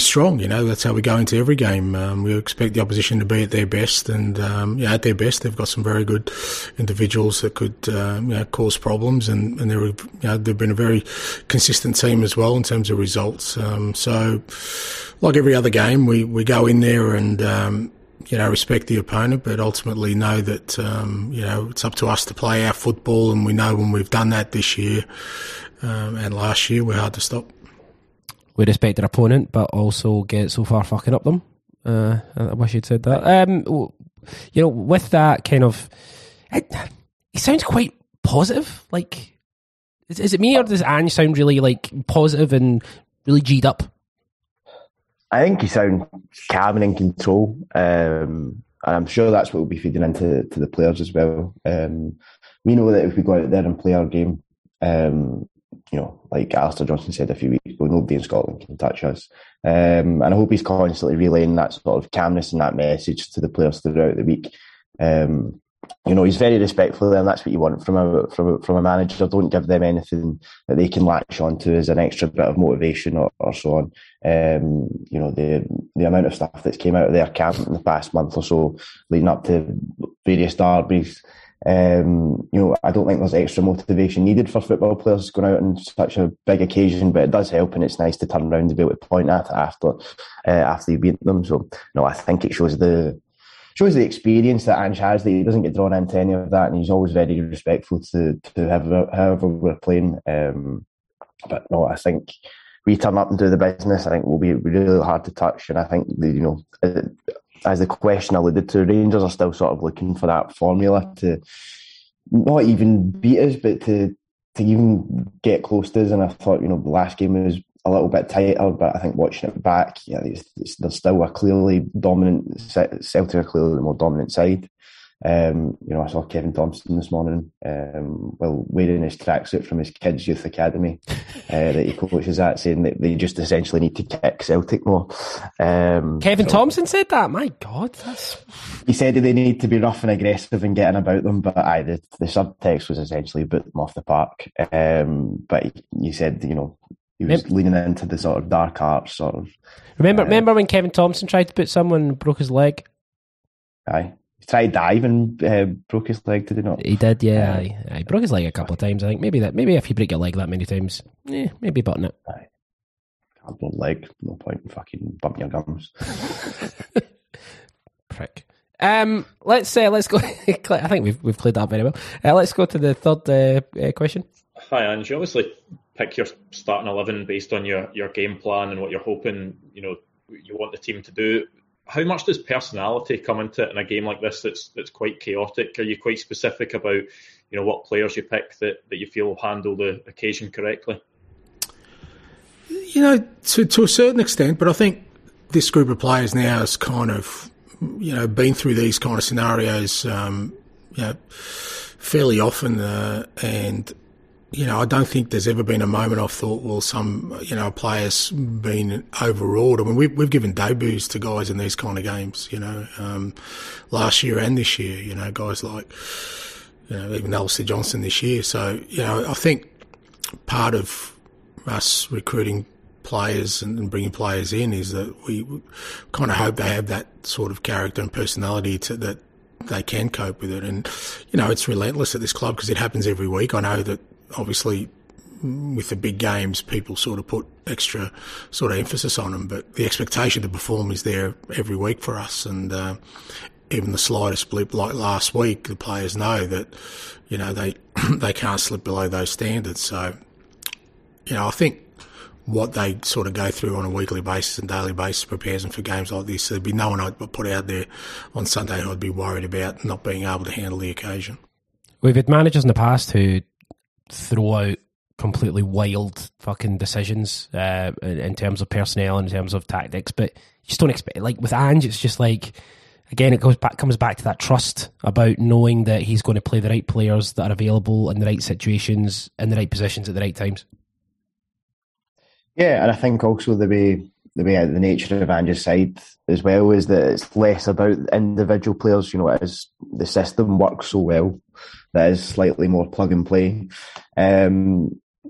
strong. You know, that's how we go into every game. We expect the opposition to be at their best, and at their best, they've got some very good individuals that could cause problems. And they've been a very consistent team as well in terms of results. So, like every other game, we go in there and respect the opponent, but ultimately know that it's up to us to play our football, and we know when we've done that this year and last year, we're hard to stop. We respect our opponent, but also get so far fucking up them. I wish you'd said that. With that kind of, it sounds quite positive. Like, is it me or does Ange sound really like positive and really G'd up? I think he sounds calm and in control, and I'm sure that's what will be feeding into the players as well. We know that if we go out there and play our game, like Alistair Johnson said a few weeks ago, nobody in Scotland can touch us. And I hope he's constantly relaying that sort of calmness and that message to the players throughout the week. He's very respectful, and that's what you want from a manager. Don't give them anything that they can latch onto as an extra bit of motivation or so on. The amount of stuff that's came out of their camp in the past month or so, leading up to various derbies. I don't think there's extra motivation needed for football players going out on such a big occasion, but it does help, and it's nice to turn around and be able to point at it after you beat them. So, no, I think it shows the experience that Ange has, that he doesn't get drawn into any of that, and he's always very respectful to however we're playing. But no, I think we turn up and do the business. I think we'll be really hard to touch, and I think as the question alluded to, Rangers are still sort of looking for that formula to not even beat us, but to even get close to us. And I thought, the last game was a little bit tighter, but I think watching it back, there's still a clearly dominant, Celtic are clearly the more dominant side. I saw Kevin Thompson this morning, wearing his tracksuit from his kids' youth academy that he coaches at, saying that they just essentially need to kick Celtic more. Thompson said that? My God. He said that they need to be rough and aggressive and getting about them, but the subtext was essentially boot them off the park. But he said, he was leaning into the sort of dark arts, sort of. Remember when Kevin Thompson tried to put someone and broke his leg? Aye. He tried diving and broke his leg, did he not? He did, yeah. Aye. He broke his leg a couple of times, I think. Maybe if you break your leg that many times, maybe button it. Aye. Cardboard leg, no point in fucking bumping your gums. Prick. Let's go. I think we've played that very well. Let's go to the third question. Hi, Ange. Obviously, pick your starting 11 based on your game plan and what you're hoping you want the team to do. How much does personality come into it in a game like this that's quite chaotic? Are you quite specific about what players you pick that you feel will handle the occasion correctly? To a certain extent, but I think this group of players now has kind of been through these kind of scenarios fairly often, and. I don't think there's ever been a moment I've thought, well, some players been overawed. I mean, we've given debuts to guys in these kind of games, last year and this year. Guys like even Alistair Johnson this year. So I think part of us recruiting players and bringing players in is that we kind of hope they have that sort of character and personality that they can cope with it. And it's relentless at this club because it happens every week. I know that. Obviously, with the big games, people sort of put extra sort of emphasis on them, but the expectation to perform is there every week for us. And even the slightest blip, like last week, the players know that they can't slip below those standards. So I think what they sort of go through on a weekly basis and daily basis prepares them for games like this. There'd be no one I'd put out there on Sunday who I'd be worried about not being able to handle the occasion. We've had managers in the past who throw out completely wild fucking decisions in terms of personnel, in terms of tactics, but you just don't expect it. Like with Ange, it's just like, again, it comes back to that trust about knowing that he's going to play the right players that are available in the right situations, in the right positions at the right times. Yeah, and I think also the nature of Ange's side as well is that it's less about individual players. As the system works so well, that is slightly more plug and play.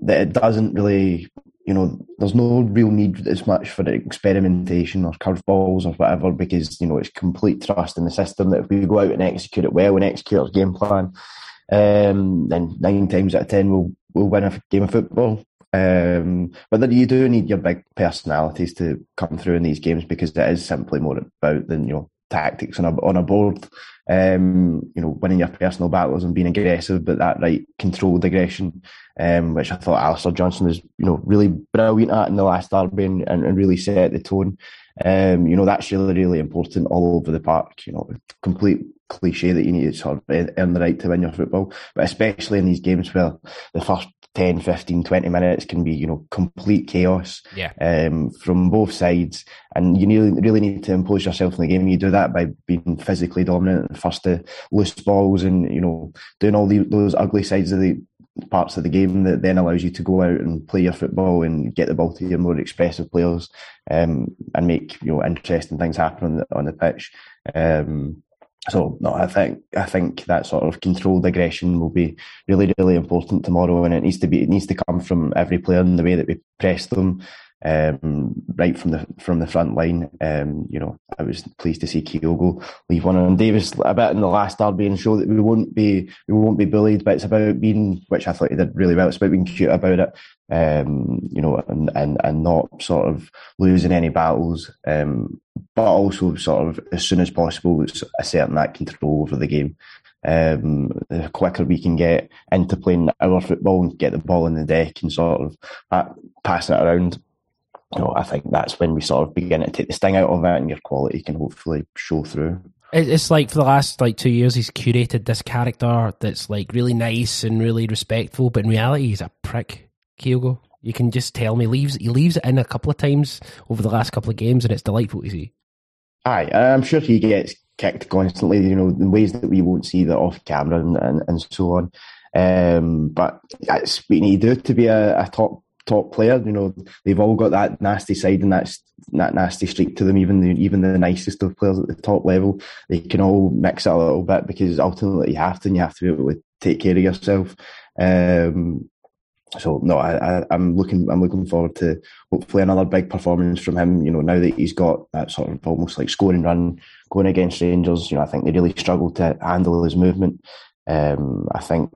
that it doesn't really, you know, there's no real need as much for experimentation or curveballs or whatever, because, you know, it's complete trust in the system that if we go out and execute it well and execute our game plan, then 9 times out of 10 we'll win a game of football. But you do need your big personalities to come through in these games, because it is simply more about than, you know, tactics on a board. You know, winning your personal battles and being aggressive, but that right controlled aggression, which I thought Alistair Johnson was, you know, really brilliant at in the last derby and really set the tone. You know, that's really, really important all over the park. You know, complete cliche that you need to sort of earn the right to win your football, but especially in these games where the first 10, 15, 20 minutes can be, you know, complete chaos from both sides. And you really need to impose yourself in the game. You do that by being physically dominant, first to loose balls and, you know, doing all those ugly sides of the parts of the game that then allows you to go out and play your football and get the ball to your more expressive players and make, you know, interesting things happen on the pitch. So no, I think that sort of controlled aggression will be really, really important tomorrow, and it needs to come from every player in the way that we press them, right from the front line. You know, I was pleased to see Kyogo leave one on Davis a bit in the last derby and show that we won't be bullied. But it's about being, which I thought he did really well. It's about being cute about it, you know, and not sort of losing any battles. But also sort of as soon as possible asserting that control over the game. The quicker we can get into playing our football and get the ball in the deck and sort of passing it around, you know, I think that's when we sort of begin to take the sting out of it and your quality can hopefully show through. It's like for the last 2 years he's curated this character that's like really nice and really respectful, but in reality he's a prick, Kyogo. You can just tell me he leaves it in a couple of times over the last couple of games, and it's delightful to see. Aye, I'm sure he gets kicked constantly, you know, in ways that we won't see that off camera and so on. But it's what you need to do to be a top player. You know, they've all got that nasty side and that nasty streak to them. Even the nicest of players at the top level, they can all mix it a little bit, because ultimately you have to be able to take care of yourself. So no, I'm looking forward to hopefully another big performance from him. You know, now that he's got that sort of almost like scoring run going against Rangers, you know, I think they really struggled to handle his movement. I think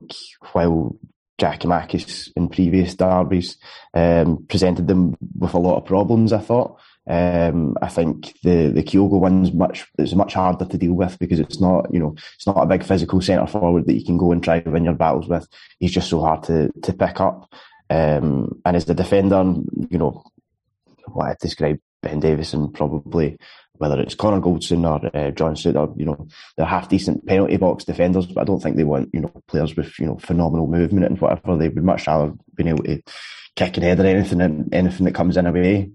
while Giacomakis in previous derbies presented them with a lot of problems, I thought. I think the Kyogo one's much harder to deal with, because it's not a big physical centre forward that you can go and try to win your battles with. He's just so hard to pick up. And as the defender, you know, what I'd describe Ben Davison probably, whether it's Connor Goldson or John Suter, you know, they're half decent penalty box defenders, but I don't think they want, you know, players with, you know, phenomenal movement and whatever. They would much rather been able to kick and header anything that comes in a way.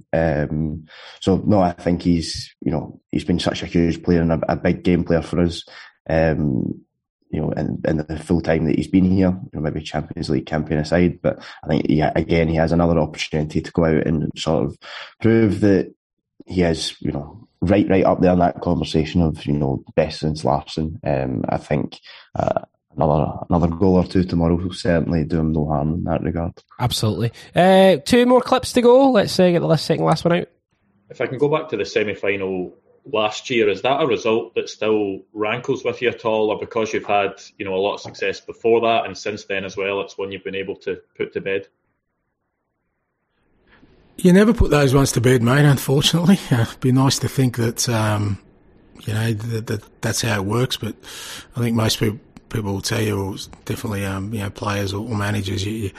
So no, I think he's been such a huge player and a big game player for us. You know, in the full time that he's been here, you know, maybe Champions League campaign aside, but I think he has another opportunity to go out and sort of prove that he is, you know, right up there in that conversation of, you know, best since Larson. I think another goal or two tomorrow will certainly do him no harm in that regard. Absolutely. 2 more clips to go. Let's get the second last one out. If I can go back to the semi-final last year, is that a result that still rankles with you at all, or because you've had, you know, a lot of success before that and since then as well, it's one you've been able to put to bed? You never put those ones to bed, mate, unfortunately. It'd be nice to think that, you know, that's how it works, but I think most people will tell you, or definitely, you know, players or managers, you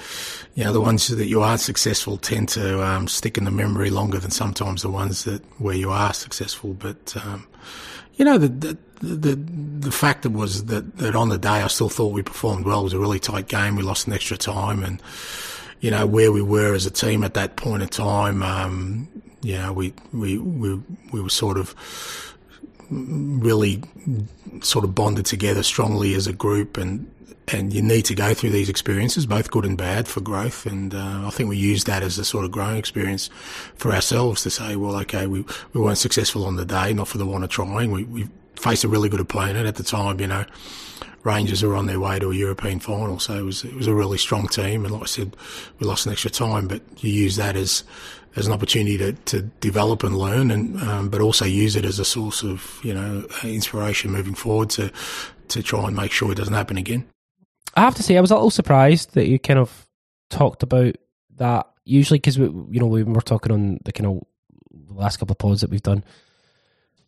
know, the ones that you are successful tend to stick in the memory longer than sometimes the ones where you are successful. But, you know, the fact was that on the day I still thought we performed well. It was a really tight game. We lost an extra time, and, you know, where we were as a team at that point in time, you know, we were sort of really sort of bonded together strongly as a group, and you need to go through these experiences, both good and bad, for growth. And I think we used that as a sort of growing experience for ourselves to say, well, okay, we weren't successful on the day, not for the want of trying. We faced a really good opponent at the time. You know, Rangers are on their way to a European final, so it was a really strong team. And like I said, we lost an extra time, but you use that as an opportunity to develop and learn, and but also use it as a source of, you know, inspiration moving forward to try and make sure it doesn't happen again. I have to say, I was a little surprised that you kind of talked about that. Usually, because when we're talking on the kind of last couple of pods that we've done,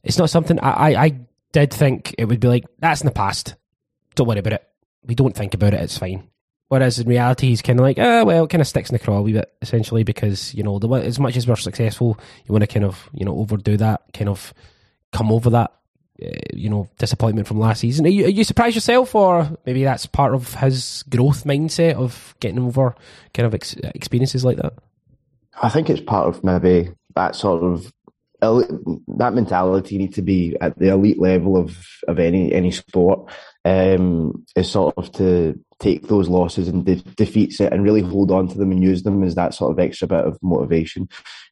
it's not something I did think it would be like, that's in the past. Don't worry about it. We don't think about it. It's fine. Whereas in reality, he's kind of like, it kind of sticks in the craw a wee bit, essentially, because, you know, as much as we're successful, you want to kind of, you know, overdo that, kind of come over that, disappointment from last season. Are you surprised yourself, or maybe that's part of his growth mindset of getting over kind of experiences like that? I think it's part of maybe that sort of that mentality need to be at the elite level of any sport. Is sort of to take those losses and defeats it and really hold on to them and use them as that sort of extra bit of motivation.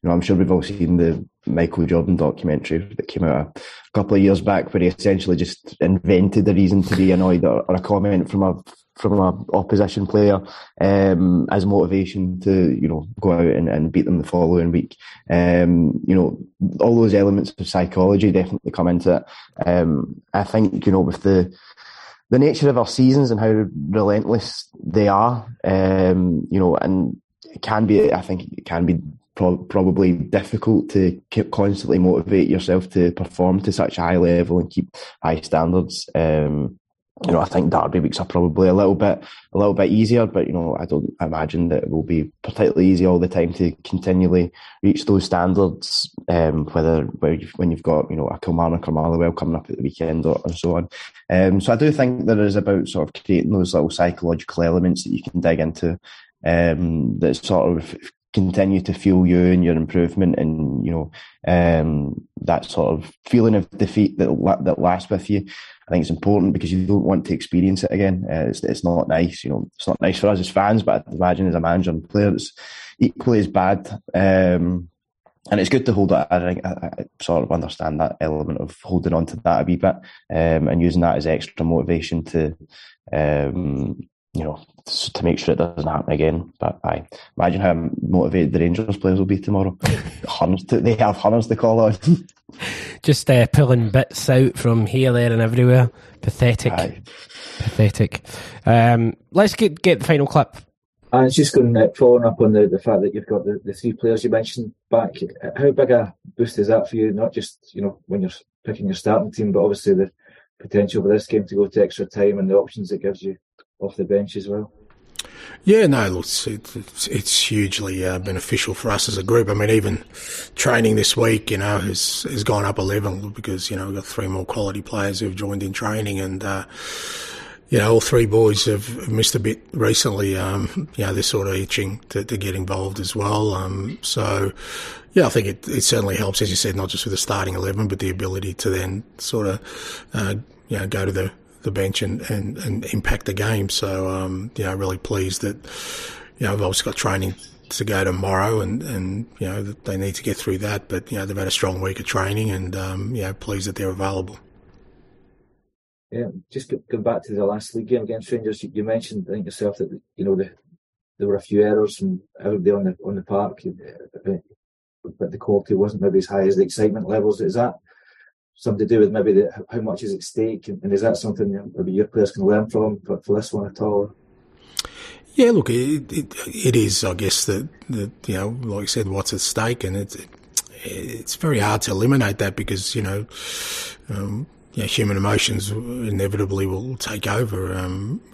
You know, I'm sure we've all seen the Michael Jordan documentary that came out a couple of years back, where he essentially just invented a reason to be annoyed or a comment from a opposition player as motivation to, you know, go out and beat them the following week. All those elements of psychology definitely come into it. I think, you know, with the nature of our seasons and how relentless they are, and it can be probably difficult to constantly motivate yourself to perform to such a high level and keep high standards. I think derby weeks are probably a little bit easier, but, you know, I don't imagine that it will be particularly easy all the time to continually reach those standards. When you've got, you know, a Kilmarnock or Motherwell coming up at the weekend or so on. So I do think there is about sort of creating those little psychological elements that you can dig into that sort of continue to fuel you and your improvement, and, you know, that sort of feeling of defeat that lasts with you. I think it's important because you don't want to experience it again. It's not nice, you know. It's not nice for us as fans, but I imagine as a manager and player, it's equally as bad. And it's good to hold that. I sort of understand that element of holding on to that a wee bit, and using that as extra motivation to, to make sure it doesn't happen again. But I imagine how motivated the Rangers players will be tomorrow. They have hunters to call on. Just pulling bits out from here, there and everywhere. Pathetic. Aye. Pathetic. Let's get the final clip. And it's just going following up on the fact that you've got the three players you mentioned back. How big a boost is that for you? Not just, you know, when you're picking your starting team, but obviously the potential for this game to go to extra time and the options it gives you off the bench as well. Yeah, no, look, it's hugely beneficial for us as a group. I mean, even training this week, you know, has gone up a level because, you know, we've got three more quality players who've joined in training, and, all three boys have missed a bit recently. They're sort of itching to get involved as well. I think it certainly helps, as you said, not just with the starting 11, but the ability to then sort of, go to the bench and impact the game. So, really pleased that, you know, I've also got training to go tomorrow and, you know, they need to get through that, but, you know, they've had a strong week of training and, pleased that they're available. Yeah. Just going back to the last league game against Rangers, you mentioned, I think yourself, that, you know, there were a few errors from everybody on the park, but the quality wasn't maybe as high as the excitement levels. Is that something to do with maybe how much is at stake, and is that something that maybe your players can learn from for this one at all? Yeah, look, it is, I guess, that you know, like I said, what's at stake, and it's very hard to eliminate that because, you know, human emotions inevitably will take over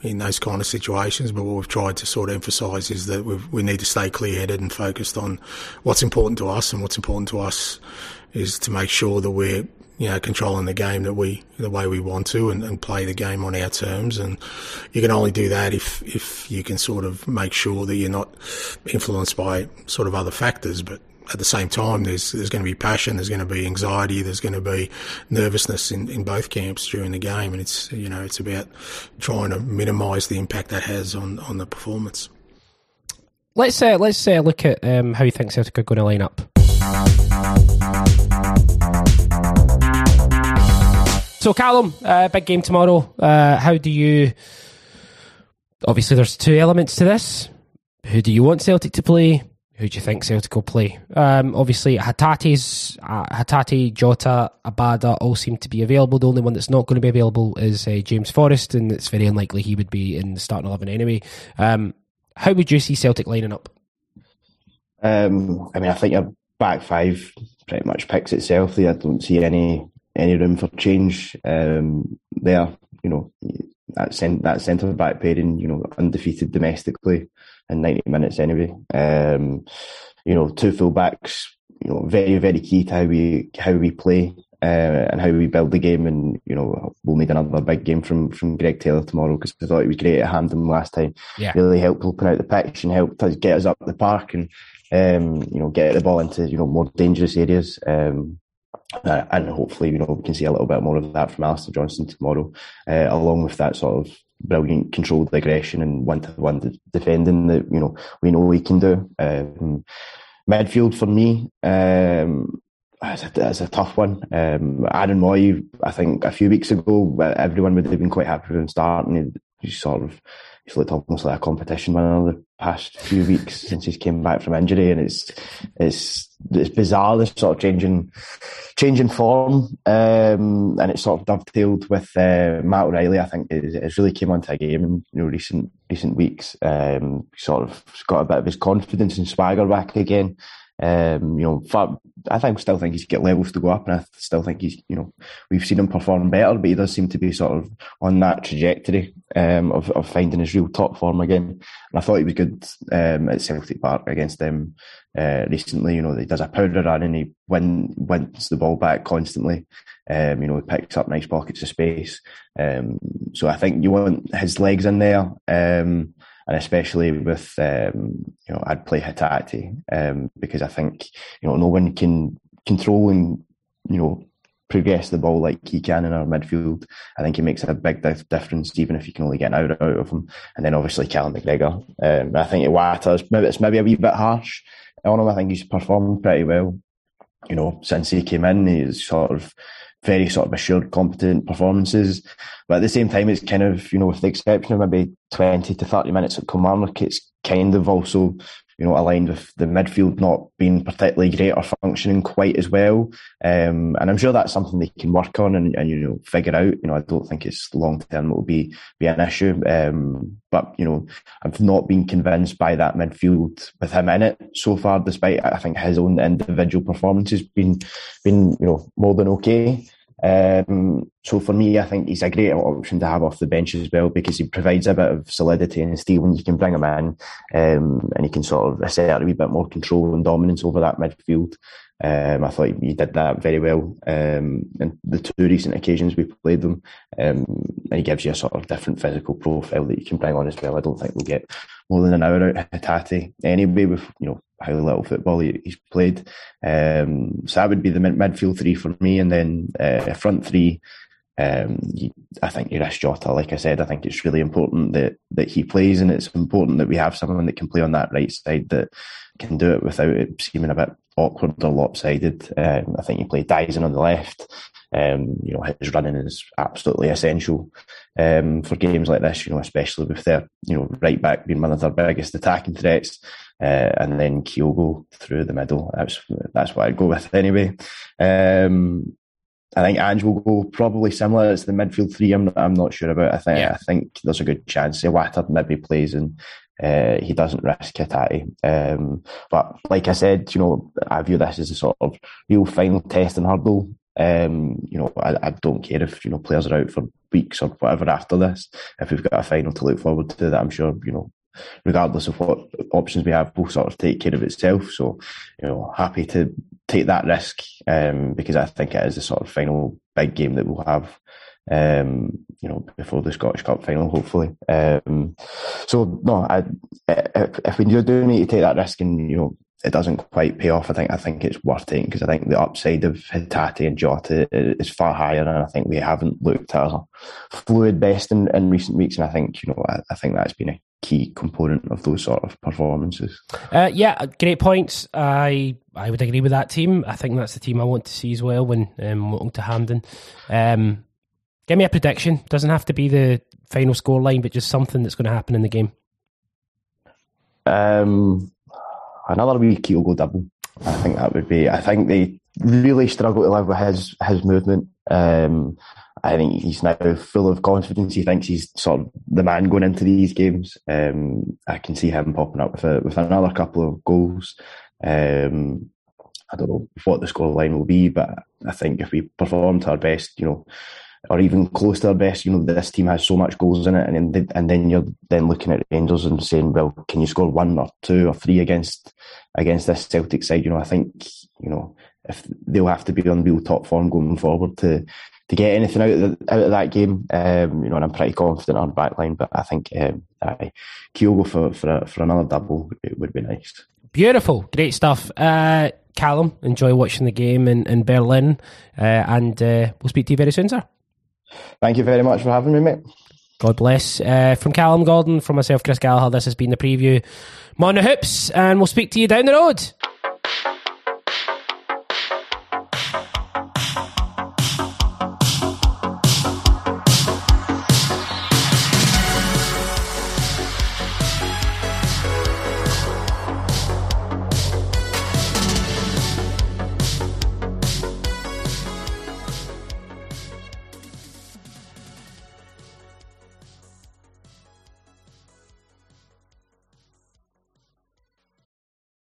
in those kind of situations. But what we've tried to sort of emphasise is that we need to stay clear-headed and focused on what's important to us, and what's important to us is to make sure that we're, you know, controlling the game the way we want to, and play the game on our terms. And you can only do that if you can sort of make sure that you're not influenced by sort of other factors. But at the same time, there's going to be passion, there's going to be anxiety, there's going to be nervousness in both camps during the game. And it's, you know, it's about trying to minimise the impact that has on the performance. Let's look at how you think Celtic are going to line up. So Callum, big game tomorrow. How do you... Obviously, there's two elements to this. Who do you want Celtic to play? Who do you think Celtic will play? Obviously, Hatate, Jota, Abada all seem to be available. The only one that's not going to be available is James Forrest, and it's very unlikely he would be in the starting 11 anyway. How would you see Celtic lining up? I mean, I think your back five pretty much picks itself there. I don't see any room for change there. You know, that centre back pairing, you know, undefeated domestically in 90 minutes anyway. You know, two full backs, you know, very, very key to how we play and how we build the game. And, you know, we'll need another big game from Greg Taylor tomorrow, because I thought he was great at Hampden last time. Yeah. Really helped open out the pitch and helped us get us up the park and, you know, get the ball into, you know, more dangerous areas. And hopefully, you know, we can see a little bit more of that from Alistair Johnson tomorrow, along with that sort of brilliant controlled aggression and one-to-one defending that, you know, we know we can do. Midfield for me, that's a tough one. Aaron Mooy, I think a few weeks ago, everyone would have been quite happy with him starting. He's looked almost like a competition winner the past few weeks since he's came back from injury, and it's bizarre, this sort of changing form, and it's sort of dovetailed with Matt O'Riley. I think it's really came onto a game in, you know, recent weeks. Sort of got a bit of his confidence and swagger back again. You know, I still think he's got levels to go up, and I still think he's, you know, we've seen him perform better, but he does seem to be sort of on that trajectory of finding his real top form again. And I thought he was good at Celtic Park against them recently. You know, he does a powder run and he wins the ball back constantly. You know, he picks up nice pockets of space. So I think you want his legs in there. And especially with, you know, I'd play Hatate because I think, you know, no one can control and, you know, progress the ball like he can in our midfield. I think it makes a big difference, even if you can only get an hour out of him. And then obviously Callum McGregor. I think Iwata, it's maybe a wee bit harsh on him. I think he's performed pretty well, you know, since he came in. He's sort of very sort of assured, competent performances. But at the same time, it's kind of, you know, with the exception of maybe 20 to 30 minutes at Kilmarnock, it's kind of also, you know, aligned with the midfield not being particularly great or functioning quite as well. And I'm sure that's something they can work on and you know, figure out. You know, I don't think it's long-term it will be an issue. But, you know, I've not been convinced by that midfield with him in it so far, despite, I think, his own individual performances been you know, more than okay. So for me, I think he's a great option to have off the bench as well, because he provides a bit of solidity and steel when you can bring him in, and he can sort of assert a wee bit more control and dominance over that midfield. I thought he did that very well in the two recent occasions we played them, and he gives you a sort of different physical profile that you can bring on as well. I don't think we'll get more than an hour out of Hatate anyway, with, you know, how little football he's played. So that would be the midfield three for me, and then front three. I think you risk Jota, like I said. I think it's really important that he plays, and it's important that we have someone that can play on that right side that can do it without it seeming a bit awkward or lopsided. I think you play Dyson on the left. You know, his running is absolutely essential for games like this, you know, especially with their, you know, right back being one of their biggest attacking threats. And then Kyogo through the middle. That's what I'd go with anyway. I think Ange will go probably similar. It's the midfield three I'm not sure about. I think there's a good chance Iwata maybe plays and he doesn't risk Hatate. But like I said, you know, I view this as a sort of real final test and hurdle. You know, I don't care if, you know, players are out for weeks or whatever after this. If we've got a final to look forward to, that I'm sure, you know, regardless of what options we have, will sort of take care of itself. So, you know, happy to take that risk because I think it is the sort of final big game that we'll have, you know, before the Scottish Cup final, hopefully. So, no, if we do need to take that risk and, you know, it doesn't quite pay off, I think it's worth taking, because I think the upside of Hatate and Jota is far higher, and I think we haven't looked at our fluid best in recent weeks, and I think, you know, I think that's been a key component of those sort of performances. Yeah, great points. I would agree with that team. I think that's the team I want to see as well when I'm looking to Hampden. Give me a prediction. Doesn't have to be the final scoreline, but just something that's going to happen in the game. Another wee Kyogo double. I think that would be. I think they really struggle to live with his movement. I think he's now full of confidence. He thinks he's sort of the man going into these games. I can see him popping up with another couple of goals. I don't know what the scoreline will be, but I think if we perform to our best, you know, or even close to our best, you know, this team has so much goals in it, and then you're then looking at Rangers and saying, well, can you score one or two or three against this Celtic side? You know, I think, you know, if they'll have to be on real top form going forward to get anything out of that game. You know, and I'm pretty confident on back line, but I think Kyogo for another double would be nice. Beautiful, great stuff. Callum, enjoy watching the game in Berlin, and we'll speak to you very soon, sir. Thank you very much for having me, mate. God bless. From Callum Gordon, from myself, Chris Gallagher, this has been the preview. Mon Hoops, and we'll speak to you down the road.